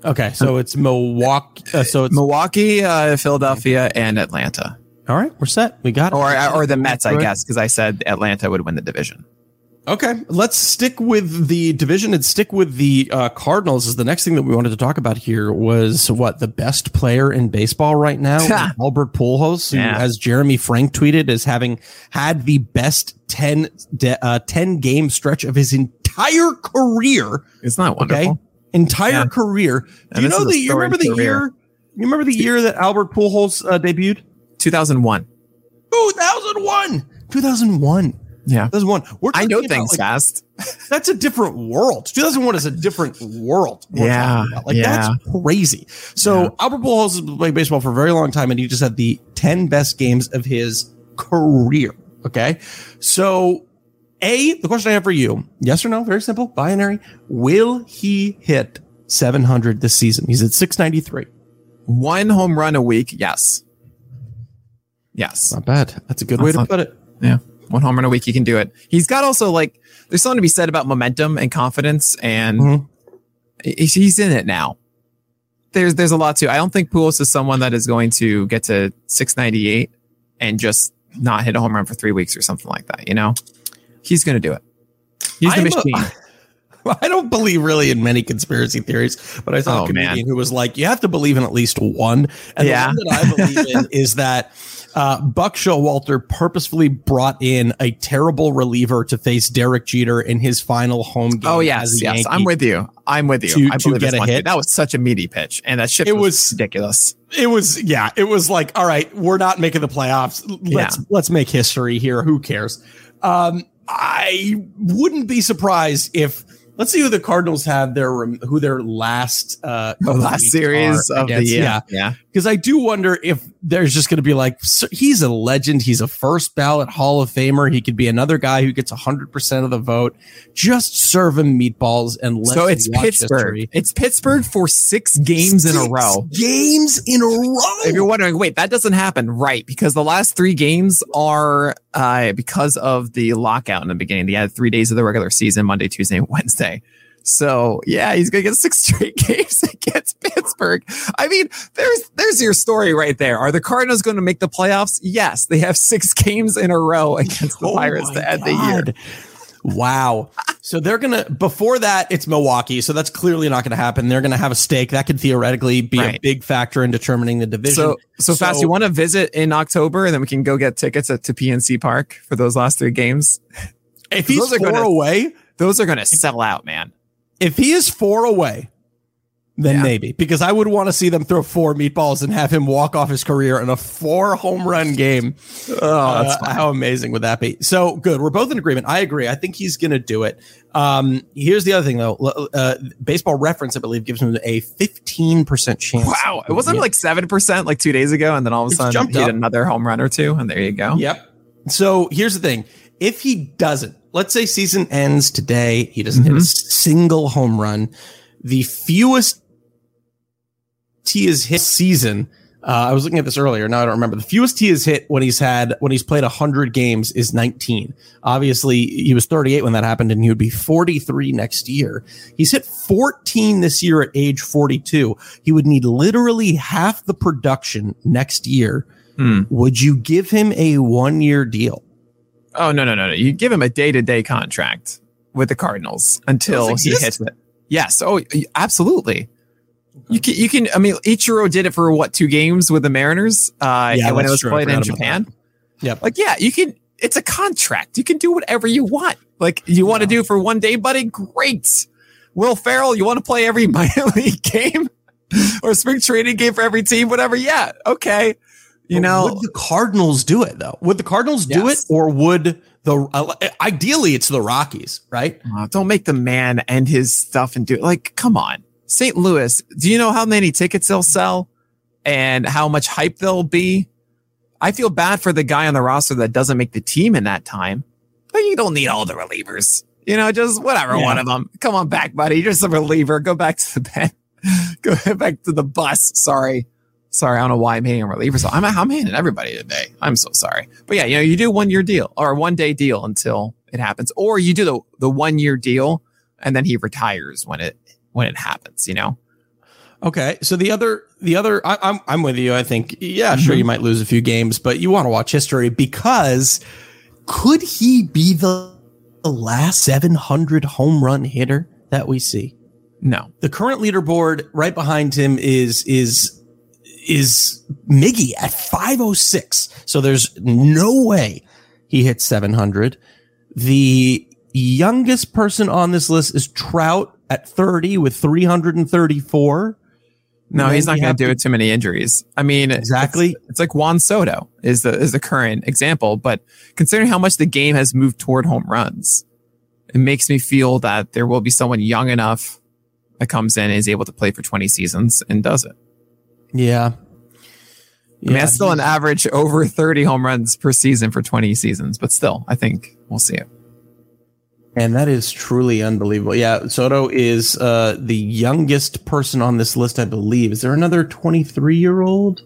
Okay, so it's Milwaukee. Milwaukee, Philadelphia, and Atlanta. All right, we're set. We got it. Or the Mets, I guess, because I said Atlanta would win the division. Okay, let's stick with the division and stick with the Cardinals. Is the next thing that we wanted to talk about here was the best player in baseball right now, Albert Pujols, who, as Jeremy Frank tweeted, is having had the best 10 game stretch of his entire career. It's not wonderful. Okay? Entire career. Do you know you remember the year? You remember the year that Albert Pujols debuted? 2001. Yeah. 2001. I know things fast. That's a different world. 2001 is a different world. That's crazy. So Albert Pujols has played baseball for a very long time, and he just had the 10 best games of his career. Okay. So the question I have for you, yes or no, very simple, binary. Will he hit 700 this season? He's at 693. 1 home run a week. Yes. Not bad. That's a good way to put it. Yeah. One homer in a week, he can do it. He's got also, like, there's something to be said about momentum and confidence, and he's in it now. There's a lot to. I don't think Pujols is someone that is going to get to 698 and just not hit a home run for 3 weeks or something like that. You know, he's going to do it. He's the machine. I don't believe really in many conspiracy theories, but I saw a comedian who was like, you have to believe in at least one. And the one that I believe in is that Buck Showalter purposefully brought in a terrible reliever to face Derek Jeter in his final home game. Oh, yes. Yes. I'm with you. I believe it's a hit. That was such a meaty pitch. And that shit was ridiculous. It was like, all right, we're not making the playoffs. Let's make history here. Who cares? I wouldn't be surprised if, let's see who the Cardinals have their last series of the year. Yeah. Because I do wonder if there's just going to be like, he's a legend. He's a first ballot Hall of Famer. He could be another guy who gets 100% of the vote. Just serve him meatballs and let. So it's Pittsburgh. History. It's Pittsburgh for six games in a row. Games in a row. If you're wondering, wait, that doesn't happen, right? Because the last three games are because of the lockout in the beginning. They had 3 days of the regular season: Monday, Tuesday, and Wednesday. So, yeah, he's going to get six straight games against Pittsburgh. I mean, there's your story right there. Are the Cardinals going to make the playoffs? Yes, they have six games in a row against the Pirates to end the year. Wow. So they're going to, before that, it's Milwaukee. So that's clearly not going to happen. They're going to have a stake. That could theoretically be a big factor in determining the division. So Fast, you want to visit in October, and then we can go get tickets to PNC Park for those last three games? If he's far away, those are going to sell out, man. If he is 4 away, then maybe, because I would want to see them throw 4 meatballs and have him walk off his career in a 4 home run game. Oh, that's how amazing would that be? So good. We're both in agreement. I agree. I think he's going to do it. Here's the other thing, though. Baseball Reference, I believe, gives him a 15% chance. Wow. It wasn't like 7% like 2 days ago. And then all of a sudden he did another home run or two. And there you go. Yep. So here's the thing. If he doesn't, let's say season ends today, he doesn't hit a single home run. The fewest he has hit season. I was looking at this earlier. Now I don't remember. The fewest he has hit when he's played 100 games is 19. Obviously, he was 38 when that happened, and he would be 43 next year. He's hit 14 this year at age 42. He would need literally half the production next year. Would you give him a 1-year deal? Oh, no. You give him a day-to-day contract with the Cardinals until he hits it. Yes. Oh, absolutely. Okay. You can. I mean, Ichiro did it for, 2 games with the Mariners when it was played in Japan? Yeah. Like, yeah, you can. It's a contract. You can do whatever you want. Like, you want to do for 1 day, buddy? Great. Will Ferrell, you want to play every minor league game or spring training game for every team? Whatever. Yeah. Okay. Would the Cardinals do it, though? Would the Cardinals do it, or would ideally it's the Rockies, right? Don't make the man end his stuff and do it. Like, come on. St. Louis, do you know how many tickets they'll sell and how much hype they'll be? I feel bad for the guy on the roster that doesn't make the team in that time. But you don't need all the relievers. Just whatever one of them. Come on back, buddy. You're just a reliever. Go back to the pen. Go back to the bus. Sorry, I don't know why I'm hating on relievers. So I'm hating everybody today. I'm so sorry. But yeah, you do 1-year deal or 1 day deal until it happens. Or you do the 1-year deal and then he retires when it happens, Okay. So the other I'm with you. I think, sure, you might lose a few games, but you want to watch history, because could he be the last 700 home run hitter that we see? No. The current leaderboard right behind him is Miggy at 506. So there's no way he hits 700. The youngest person on this list is Trout at 30 with 334. No, he's not going to do it. Too many injuries. I mean, exactly. It's like Juan Soto is the current example, but considering how much the game has moved toward home runs, it makes me feel that there will be someone young enough that comes in and is able to play for 20 seasons and does it. Yeah. I mean, that's still an average over 30 home runs per season for 20 seasons, but still, I think we'll see it. And that is truly unbelievable. Yeah, Soto is the youngest person on this list, I believe. Is there another 23-year-old?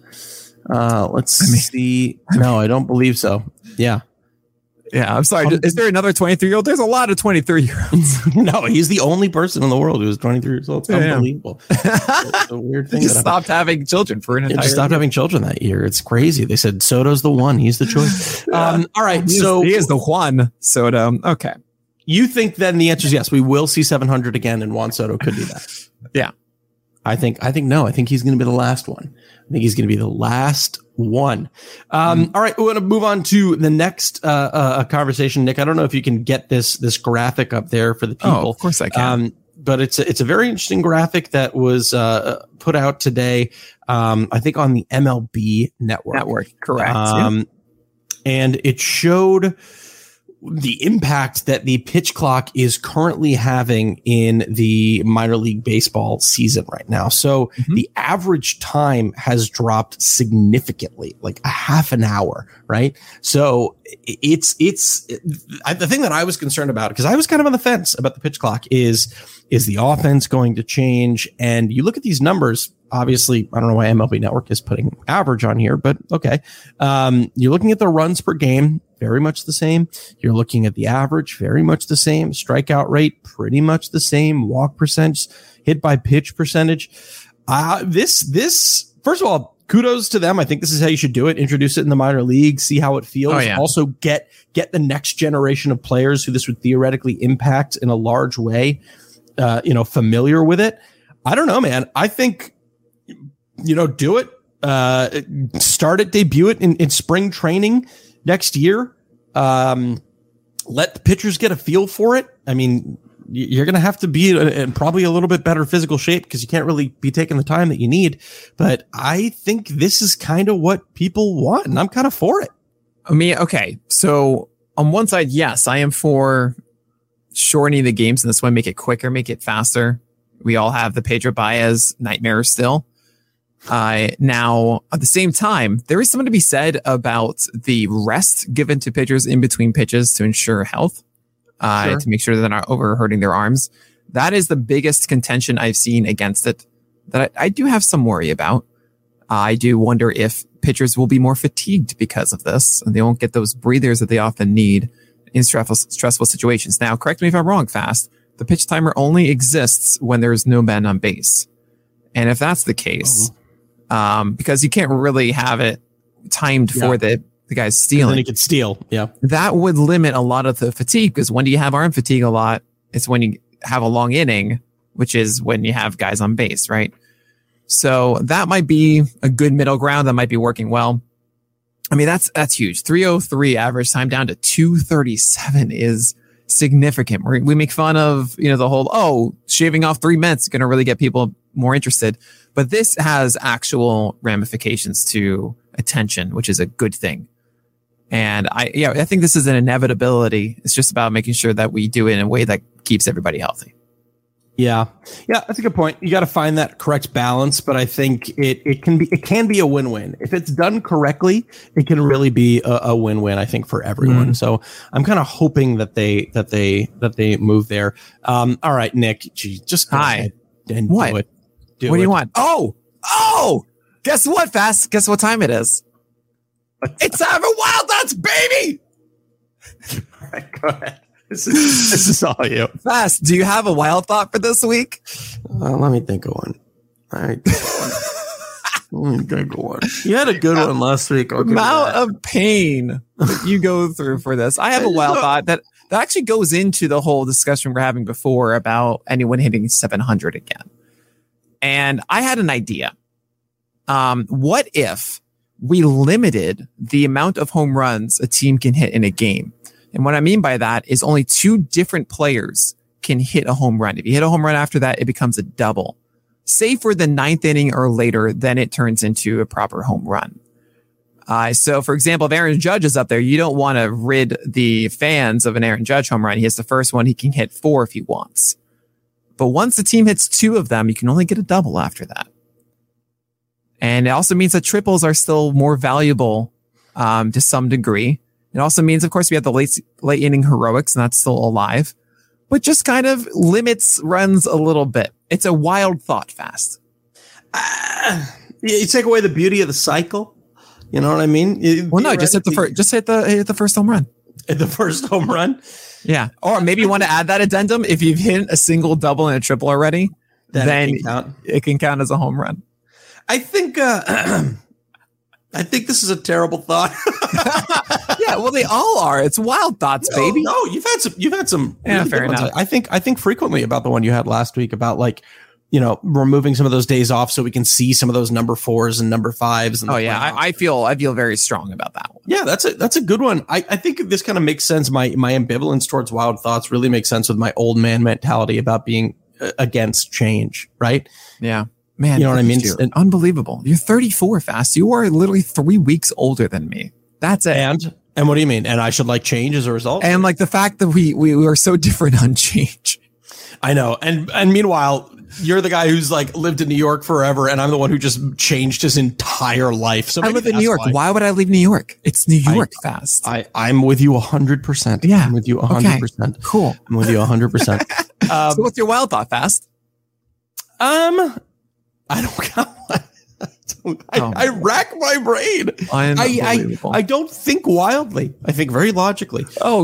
Let's see. No, I don't believe so. Yeah. Yeah, I'm sorry. Is there another 23-year-old? There's a lot of 23-year-olds. No, he's the only person in the world who is 23 years old. It's unbelievable. It's a weird thing. They just stopped having children for an entire year. Just stopped having children that year. It's crazy. They said Soto's the one. He's the choice. All right. He is the Juan Soto. Okay. You think then the answer is yes. We will see 700 again, and Juan Soto could do that. Yeah. I think no. I think he's going to be the last one. I think he's going to be the last one. All right, we want to move on to the next conversation, Nick. I don't know if you can get this graphic up there for the people. Oh, of course I can. But it's a very interesting graphic that was put out today. I think on the MLB network, correct? And it showed the impact that the pitch clock is currently having in the minor league baseball season right now. So the average time has dropped significantly, like a half an hour, right? So the thing that I was concerned about, because I was kind of on the fence about the pitch clock, is the offense going to change? And you look at these numbers. Obviously, I don't know why MLB Network is putting average on here, but okay. You're looking at the runs per game, very much the same. You're looking at the average, very much the same. Strikeout rate, pretty much the same. Walk percentage, hit by pitch percentage. This, first of all, kudos to them. I think this is how you should do it. Introduce it in the minor league, see how it feels. Oh, yeah. Also get the next generation of players who this would theoretically impact in a large way, familiar with it. I don't know, man. I think, do it, start it, debut it in spring training next year. Let the pitchers get a feel for it. I mean, you're going to have to be in probably a little bit better physical shape because you can't really be taking the time that you need. But I think this is kind of what people want, and I'm kind of for it. I mean, okay. So on one side, yes, I am for shortening the games in this way, make it quicker, make it faster. We all have the Pedro Baez nightmare still. Now, at the same time, there is something to be said about the rest given to pitchers in between pitches to ensure health, to make sure they're not overhurting their arms. That is the biggest contention I've seen against it that I do have some worry about. I do wonder if pitchers will be more fatigued because of this, and they won't get those breathers that they often need in stressful situations. Now, correct me if I'm wrong, Fast. The pitch timer only exists when there's no men on base. And if that's the case... because you can't really have it timed for the guy's stealing. Then he could steal. Yeah. That would limit a lot of the fatigue, because when do you have arm fatigue a lot? It's when you have a long inning, which is when you have guys on base, right? So that might be a good middle ground that might be working well. I mean, that's huge. 3:03 average time down to 2:37 is significant. We make fun of, the whole, shaving off 3 minutes is going to really get people more interested. But this has actual ramifications to attention, which is a good thing. And I think this is an inevitability. It's just about making sure that we do it in a way that keeps everybody healthy. Yeah, that's a good point. You got to find that correct balance, but I think it can be a win-win. If it's done correctly, it can really be a win-win, I think, for everyone. So I'm kind of hoping that they move there. All right, Nick, just go ahead and do it. What do you want? Oh! Guess what, Fast? Guess what time it is? It's time for Wild Nuts, baby! All right, go ahead. This is all you. Fast, do you have a wild thought for this week? Let me think of one. All right. Let me think of one. You had a good one last week. The amount of pain that you go through for this. I have a wild thought that actually goes into the whole discussion we're having before about anyone hitting 700 again. And I had an idea. What if we limited the amount of home runs a team can hit in a game? And what I mean by that is only two different players can hit a home run. If you hit a home run after that, it becomes a double. Say for the ninth inning or later, then it turns into a proper home run. So, for example, if Aaron Judge is up there, you don't want to rid the fans of an Aaron Judge home run. He has the first one. He can hit four if he wants. But once the team hits two of them, you can only get a double after that. And it also means that triples are still more valuable to some degree. It also means, of course, we have the late inning heroics, and that's still alive. But just kind of limits runs a little bit. It's a wild thought, Fast. You take away the beauty of the cycle. You know what I mean? Well, no, just hit the first home run. the first home run. Yeah. Or maybe you want to add that addendum. If you've hit a single, double, and a triple already, then it can count as a home run. I think this is a terrible thought. Yeah, well, they all are. It's wild thoughts, baby. No, you've had some. Yeah, really fair enough. I think frequently about the one you had last week about, like, you know, removing some of those days off so we can see some of those number fours and number fives. And I feel very strong about that one. Yeah, that's a good one. I think this kind of makes sense. My ambivalence towards wild thoughts really makes sense with my old man mentality about being against change. Right? Yeah, man. You know what I mean? It's unbelievable. You're 34, Fast. You are literally 3 weeks older than me. That's it. And what do you mean? And I should like change as a result? And like the fact that we are so different on change. I know. And meanwhile, you're the guy who's like lived in New York forever, and I'm the one who just changed his entire life. Somebody I live in New York. Why would I leave New York? It's New York, Fast. I'm with you 100%. Yeah. I'm with you 100%. Okay. Cool. I'm with you 100%. So what's your wild thought, Fast? I don't got one. I rack my brain. I don't think wildly. I think very logically. Oh,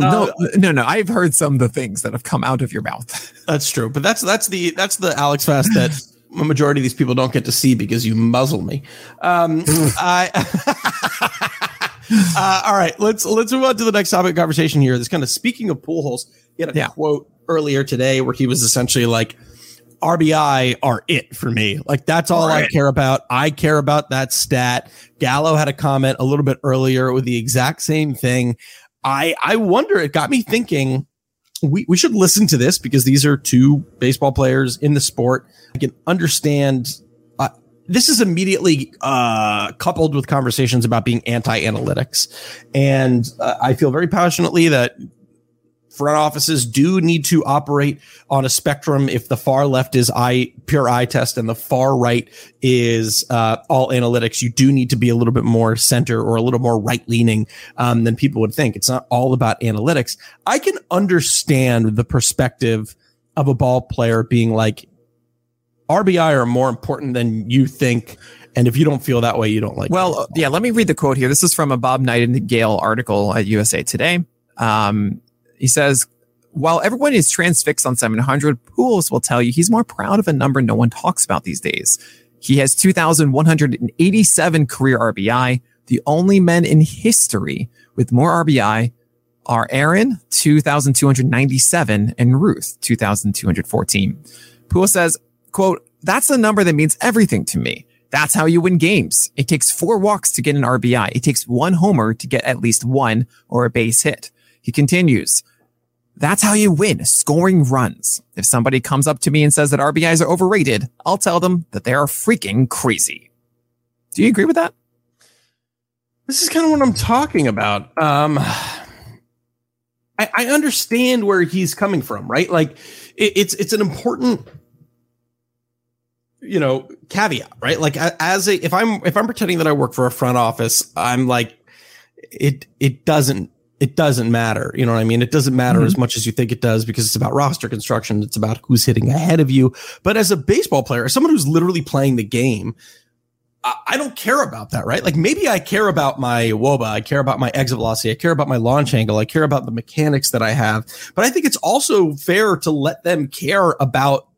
no. I've heard some of the things that have come out of your mouth. That's true. But that's the Alex Fast that a majority of these people don't get to see because you muzzle me. All right. Let's move on to the next topic of conversation here. This kind of speaking of pool holes, he had a quote earlier today where he was essentially like, RBI are it for me. Like, that's all I care about. I care about that stat. Gallo had a comment a little bit earlier with the exact same thing. I wonder, it got me thinking we should listen to this because these are two baseball players in the sport. I can understand. This is immediately coupled with conversations about being anti-analytics. And I feel very passionately that front offices do need to operate on a spectrum. If the far left is pure eye test and the far right is all analytics, you do need to be a little bit more center or a little more right leaning than people would think. It's not all about analytics. I can understand the perspective of a ball player being like, RBI are more important than you think. And if you don't feel that way, you don't like it. Well, yeah, let me read the quote here. This is from a Bob Nightingale article at USA Today. He says, while everyone is transfixed on 700, Pujols will tell you he's more proud of a number no one talks about these days. He has 2,187 career RBI. The only men in history with more RBI are Aaron, 2,297, and Ruth, 2,214. Pujols says, quote, that's the number that means everything to me. That's how you win games. It takes 4 walks to get an RBI. It takes 1 homer to get at least 1 or a base hit. He continues, that's how you win, scoring runs. If somebody comes up to me and says that RBIs are overrated, I'll tell them that they are freaking crazy. Do you agree with that? This is kind of what I'm talking about. I understand where he's coming from, right? Like, it's an important, you know, caveat, right? Like, if I'm pretending that I work for a front office, I'm like, it doesn't matter. You know what I mean? It doesn't matter as much as you think it does because it's about roster construction. It's about who's hitting ahead of you. But as a baseball player, as someone who's literally playing the game, I don't care about that, right? Like, maybe I care about my WOBA. I care about my exit velocity. I care about my launch angle. I care about the mechanics that I have. But I think it's also fair to let them care about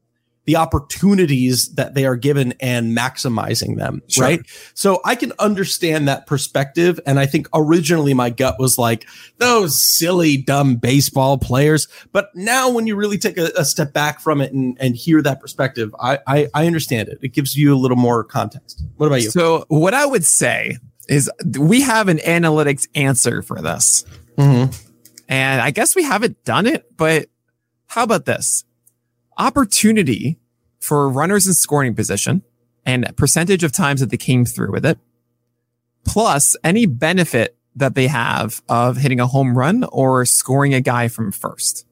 the opportunities that they are given and maximizing them, right? So I can understand that perspective. And I think originally my gut was like, those silly, dumb baseball players. But now when you really take a step back from it and hear that perspective, I understand it. It gives you a little more context. What about you? So what I would say is we have an analytics answer for this. Mm-hmm. And I guess we haven't done it, but how about this? Opportunity for runners in scoring position and percentage of times that they came through with it, plus any benefit that they have of hitting a home run or scoring a guy from first.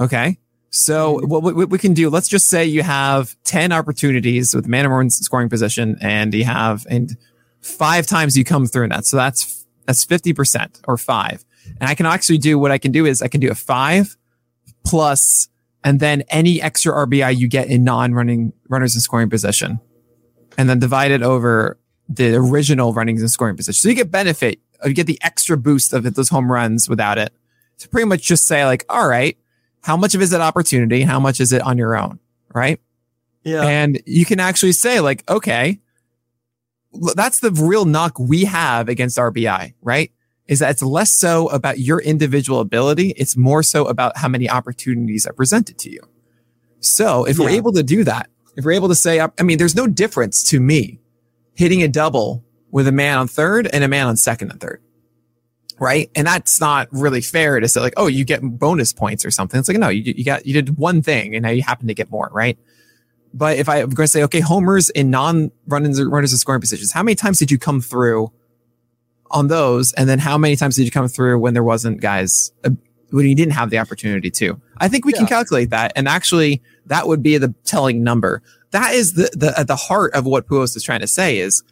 Okay. So what we can do, let's just say you have 10 opportunities with man or more in scoring position and you have, and 5 times you come through that. So that's 50% or 5. And I can actually do what I can do is I can do a 5 plus, and then any extra RBI you get in non-running runners in scoring position, and then divide it over the original runnings in scoring position. So you get benefit you get the extra boost of those home runs without it. To pretty much just say like, all right, how much of it is an opportunity? How much is it on your own? Right. Yeah. And you can actually say like, okay, that's the real knock we have against RBI, right? Is that it's less so about your individual ability. It's more so about how many opportunities are presented to you. So if we're able to do that, if we're able to say, I mean, there's no difference to me hitting a double with a man on third and a man on second and third. Right. And that's not really fair to say like, oh, you get bonus points or something. It's like, no, you did one thing and now you happen to get more. Right. But if I'm going to say, okay, homers in runners in scoring positions, how many times did you come through on those? And then how many times did you come through when there wasn't guys, when you didn't have the opportunity to? I think we can calculate that. And actually that would be the telling number. That is the at the heart of what Pujols is trying to say is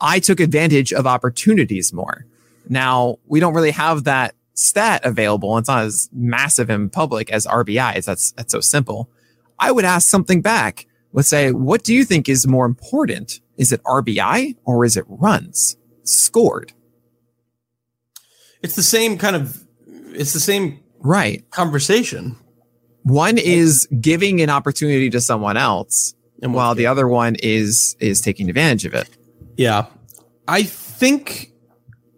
I took advantage of opportunities more. Now, we don't really have that stat available. It's not as massive in public as RBIs. That's so simple. I would ask something back. Let's say, what do you think is more important? Is it RBI or is it runs scored? It's the same kind of, right conversation. One is giving an opportunity to someone else, and while the other one is taking advantage of it. Yeah.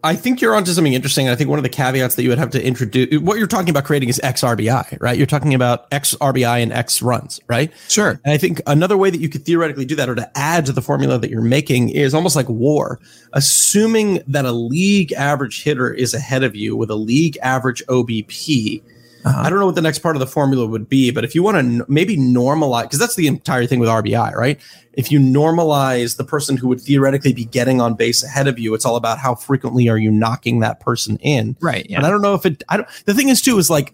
I think you're onto something interesting. I think one of the caveats that you would have to introduce, what you're talking about creating is XRBI, right? You're talking about X RBI and X runs, right? Sure. And I think another way that you could theoretically do that or to add to the formula that you're making is almost like WAR, assuming that a league average hitter is ahead of you with a league average OBP. Uh-huh. I don't know what the next part of the formula would be, but if you want to maybe normalize, because that's the entire thing with RBI, right? If you normalize the person who would theoretically be getting on base ahead of you, it's all about how frequently are you knocking that person in. Right. Yeah. And I don't know if it, the thing is too, is like,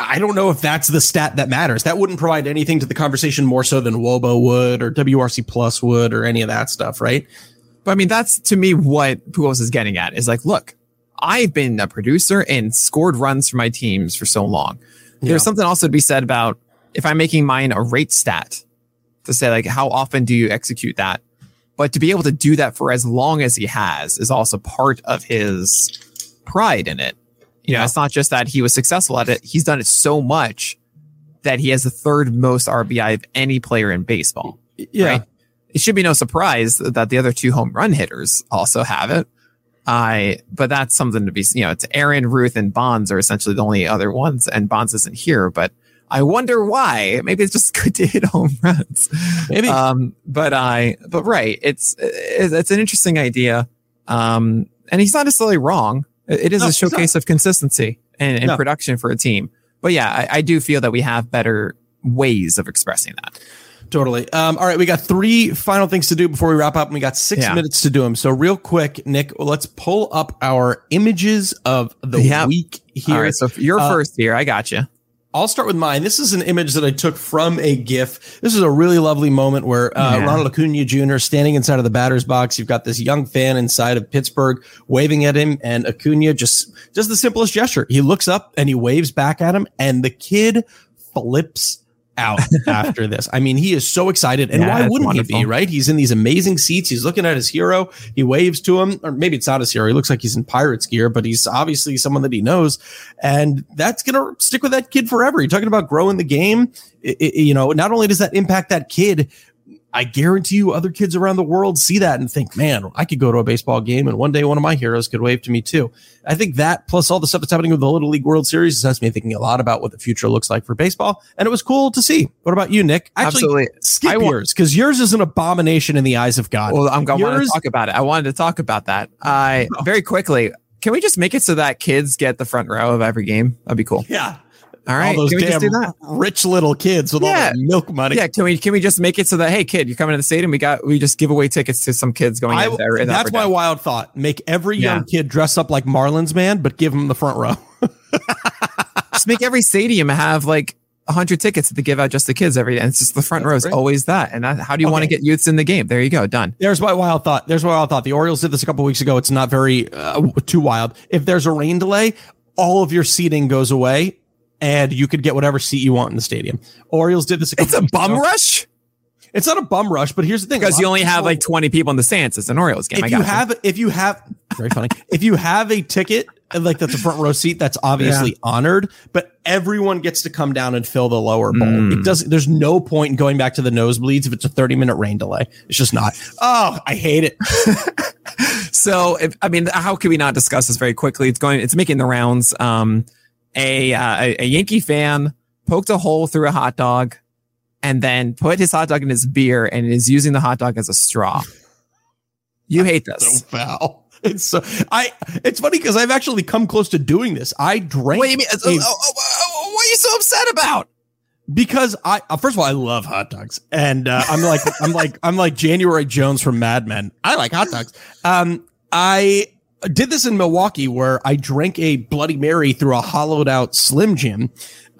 I don't know if that's the stat that matters. That wouldn't provide anything to the conversation more so than WOBO would or WRC plus would or any of that stuff. Right. But I mean, that's to me what Pujols is getting at is like, look, I've been a producer and scored runs for my teams for so long. Yeah. There's something also to be said about if I'm making mine a rate stat to say like, how often do you execute that? But to be able to do that for as long as he has is also part of his pride in it. You know, it's not just that he was successful at it. He's done it so much that he has the third most RBI of any player in baseball. Yeah. Right? It should be no surprise that the other two home run hitters also have it. But that's something to be, you know, it's Aaron, Ruth, and Bonds are essentially the only other ones, and Bonds isn't here, but I wonder why. Maybe it's just good to hit home runs. Maybe. But right, it's an interesting idea. And he's not necessarily wrong. It is a showcase of consistency and production for a team. But yeah, I do feel that we have better ways of expressing that. Totally. All right. We got three final things to do before we wrap up, and we got 6 minutes to do them. So real quick, Nick, let's pull up our images of the week here. All right, so you're first here. I got you. I'll start with mine. This is an image that I took from a GIF. This is a really lovely moment where Ronald Acuna Jr. standing inside of the batter's box. You've got this young fan inside of Pittsburgh waving at him, and Acuna just does the simplest gesture. He looks up and he waves back at him, and the kid flips out after this. I mean, he is so excited, and why wouldn't he be, right? He's in these amazing seats. He's looking at his hero. He waves to him, or maybe it's not his hero. He looks like he's in Pirates gear, but he's obviously someone that he knows, and that's going to stick with that kid forever. You're talking about growing the game. You know, not only does that impact that kid, I guarantee you other kids around the world see that and think, man, I could go to a baseball game and one day one of my heroes could wave to me too. I think that plus all the stuff that's happening with the Little League World Series has me thinking a lot about what the future looks like for baseball. And it was cool to see. What about you, Nick? Actually, skip yours, because yours is an abomination in the eyes of God. Well, I'm going to talk about it. I wanted to talk about that. Very quickly. Can we just make it so that kids get the front row of every game? That'd be cool. Yeah. All right, all those damn rich little kids with all the milk money. Yeah, can we just make it so that, hey, kid, you're coming to the stadium? We just give away tickets to some kids going in there. That's my wild thought. Make every young kid dress up like Marlins man, but give them the front row. Just make every stadium have like 100 tickets that they give out just to kids every day. And it's just the front row is always that. And how do you want to get youths in the game? There you go. Done. There's my wild thought. The Orioles did this a couple weeks ago. It's not very too wild. If there's a rain delay, all of your seating goes away, and you could get whatever seat you want in the stadium. Orioles did this. It's a bum rush. It's not a bum rush, but here's the thing: because you only have like 20 people in the stands, it's an Orioles game. If you have, very funny. If you have a ticket, like that's a front row seat, that's obviously honored, but everyone gets to come down and fill the lower bowl. It doesn't, there's no point in going back to the nosebleeds if it's a 30-minute rain delay. It's just not. Oh, I hate it. So, how can we not discuss this very quickly? It's making the rounds. A Yankee fan poked a hole through a hot dog and then put his hot dog in his beer and is using the hot dog as a straw. You hate this. So foul. It's funny because I've actually come close to doing this. I drank. What are you so upset about? Because first of all, I love hot dogs, and I'm like January Jones from Mad Men. I like hot dogs. I did this in Milwaukee where I drank a Bloody Mary through a hollowed out Slim Jim,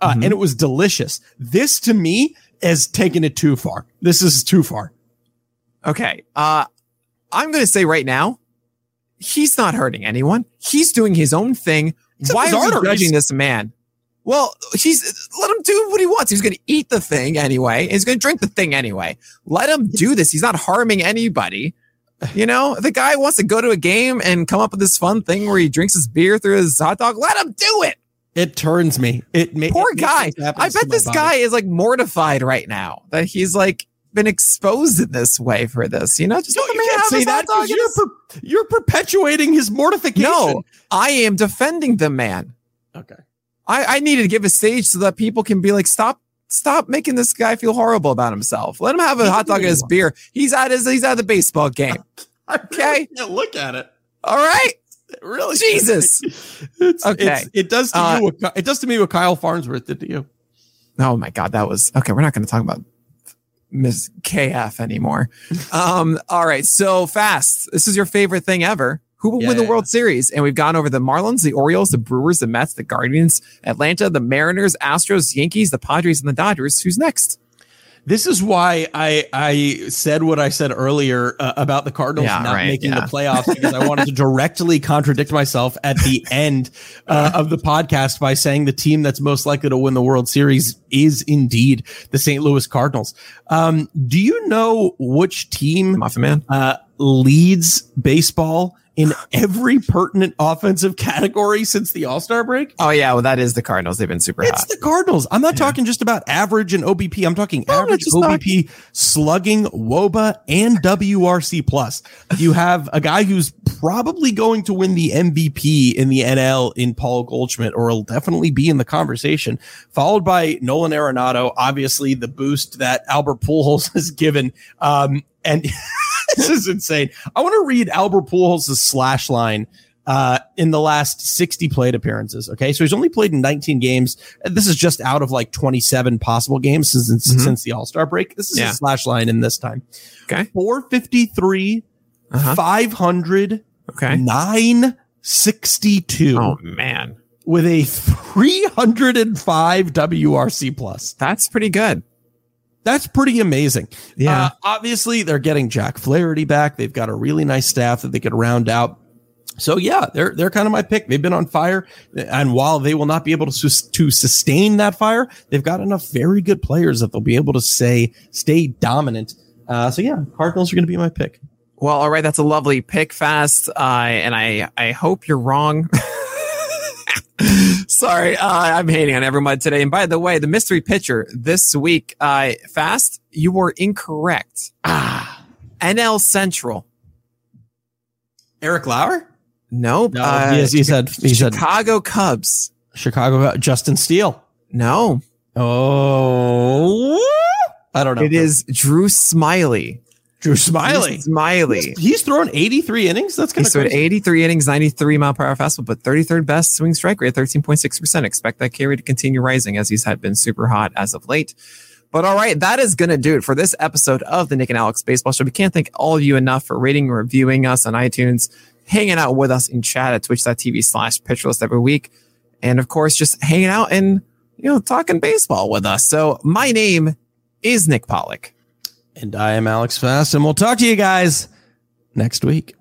and it was delicious. This to me has taken it too far. This is too far. Okay, I'm going to say right now, he's not hurting anyone. He's doing his own thing. Except why are we judging this man? Well, let him do what he wants. He's going to eat the thing anyway. He's going to drink the thing anyway. Let him do this. He's not harming anybody. You know, the guy wants to go to a game and come up with this fun thing where he drinks his beer through his hot dog. Let him do it. It turns me. Poor guy. I bet this guy is like mortified right now that he's like been exposed in this way for this. You know, just let the man have his hot dog. You're perpetuating his mortification. No, I am defending the man. Okay. I needed to give a stage so that people can be like, stop making this guy feel horrible about himself. Let him have a hot dog and his beer. He's at the baseball game. Okay. Really look at it. All right. It really, Jesus. It does to me what Kyle Farnsworth did to you. Oh my God. That was okay. We're not going to talk about Miss KF anymore. All right. So fast. This is your favorite thing ever. Who will win the World Series? And we've gone over the Marlins, the Orioles, the Brewers, the Mets, the Guardians, Atlanta, the Mariners, Astros, Yankees, the Padres, and the Dodgers. Who's next? This is why I said what I said earlier about the Cardinals making the playoffs, because I wanted to directly contradict myself at the end of the podcast by saying the team that's most likely to win the World Series is indeed the St. Louis Cardinals. Do you know which team leads baseball in every pertinent offensive category since the All-Star break? Oh, yeah. Well, that is the Cardinals. They've been super hot. It's the Cardinals. I'm not talking just about average and OBP. I'm talking average, OBP, slugging, WOBA, and WRC+. You have a guy who's probably going to win the MVP in the NL in Paul Goldschmidt, or will definitely be in the conversation, followed by Nolan Arenado. Obviously, the boost that Albert Pujols has given. This is insane. I want to read Albert Pujols' slash line in the last 60 plate appearances. Okay, so he's only played in 19 games. This is just out of like 27 possible games since the All-Star break. This is his slash line in this time. Okay, 453, 500, 962. Oh man, with a 305 WRC+. That's pretty good. That's pretty amazing. Yeah. Obviously, they're getting Jack Flaherty back. They've got a really nice staff that they could round out. So, yeah, they're kind of my pick. They've been on fire. And while they will not be able to sustain that fire, they've got enough very good players that they'll be able to stay dominant. Cardinals are going to be my pick. Well, all right. That's a lovely pick, Fast. And I hope you're wrong. Sorry, I'm hating on everyone today. And by the way, the mystery pitcher this week, Fast, you were incorrect. NL Central. Eric Lauer? Nope. No, he said Chicago Cubs. Chicago, Justin Steele. No. Oh, I don't know. It is Drew Smyly. He's thrown 83 innings. That's kind of crazy. 83 innings, 93 mile per hour fastball, but 33rd best swing strike rate, 13.6%. Expect that carry to continue rising as he's had been super hot as of late. But all right, that is going to do it for this episode of the Nick and Alex Baseball Show. We can't thank all of you enough for rating and reviewing us on iTunes, hanging out with us in chat at twitch.tv/pitcherless every week. And of course, just hanging out and, talking baseball with us. So my name is Nick Pollock. And I am Alex Fast, and we'll talk to you guys next week.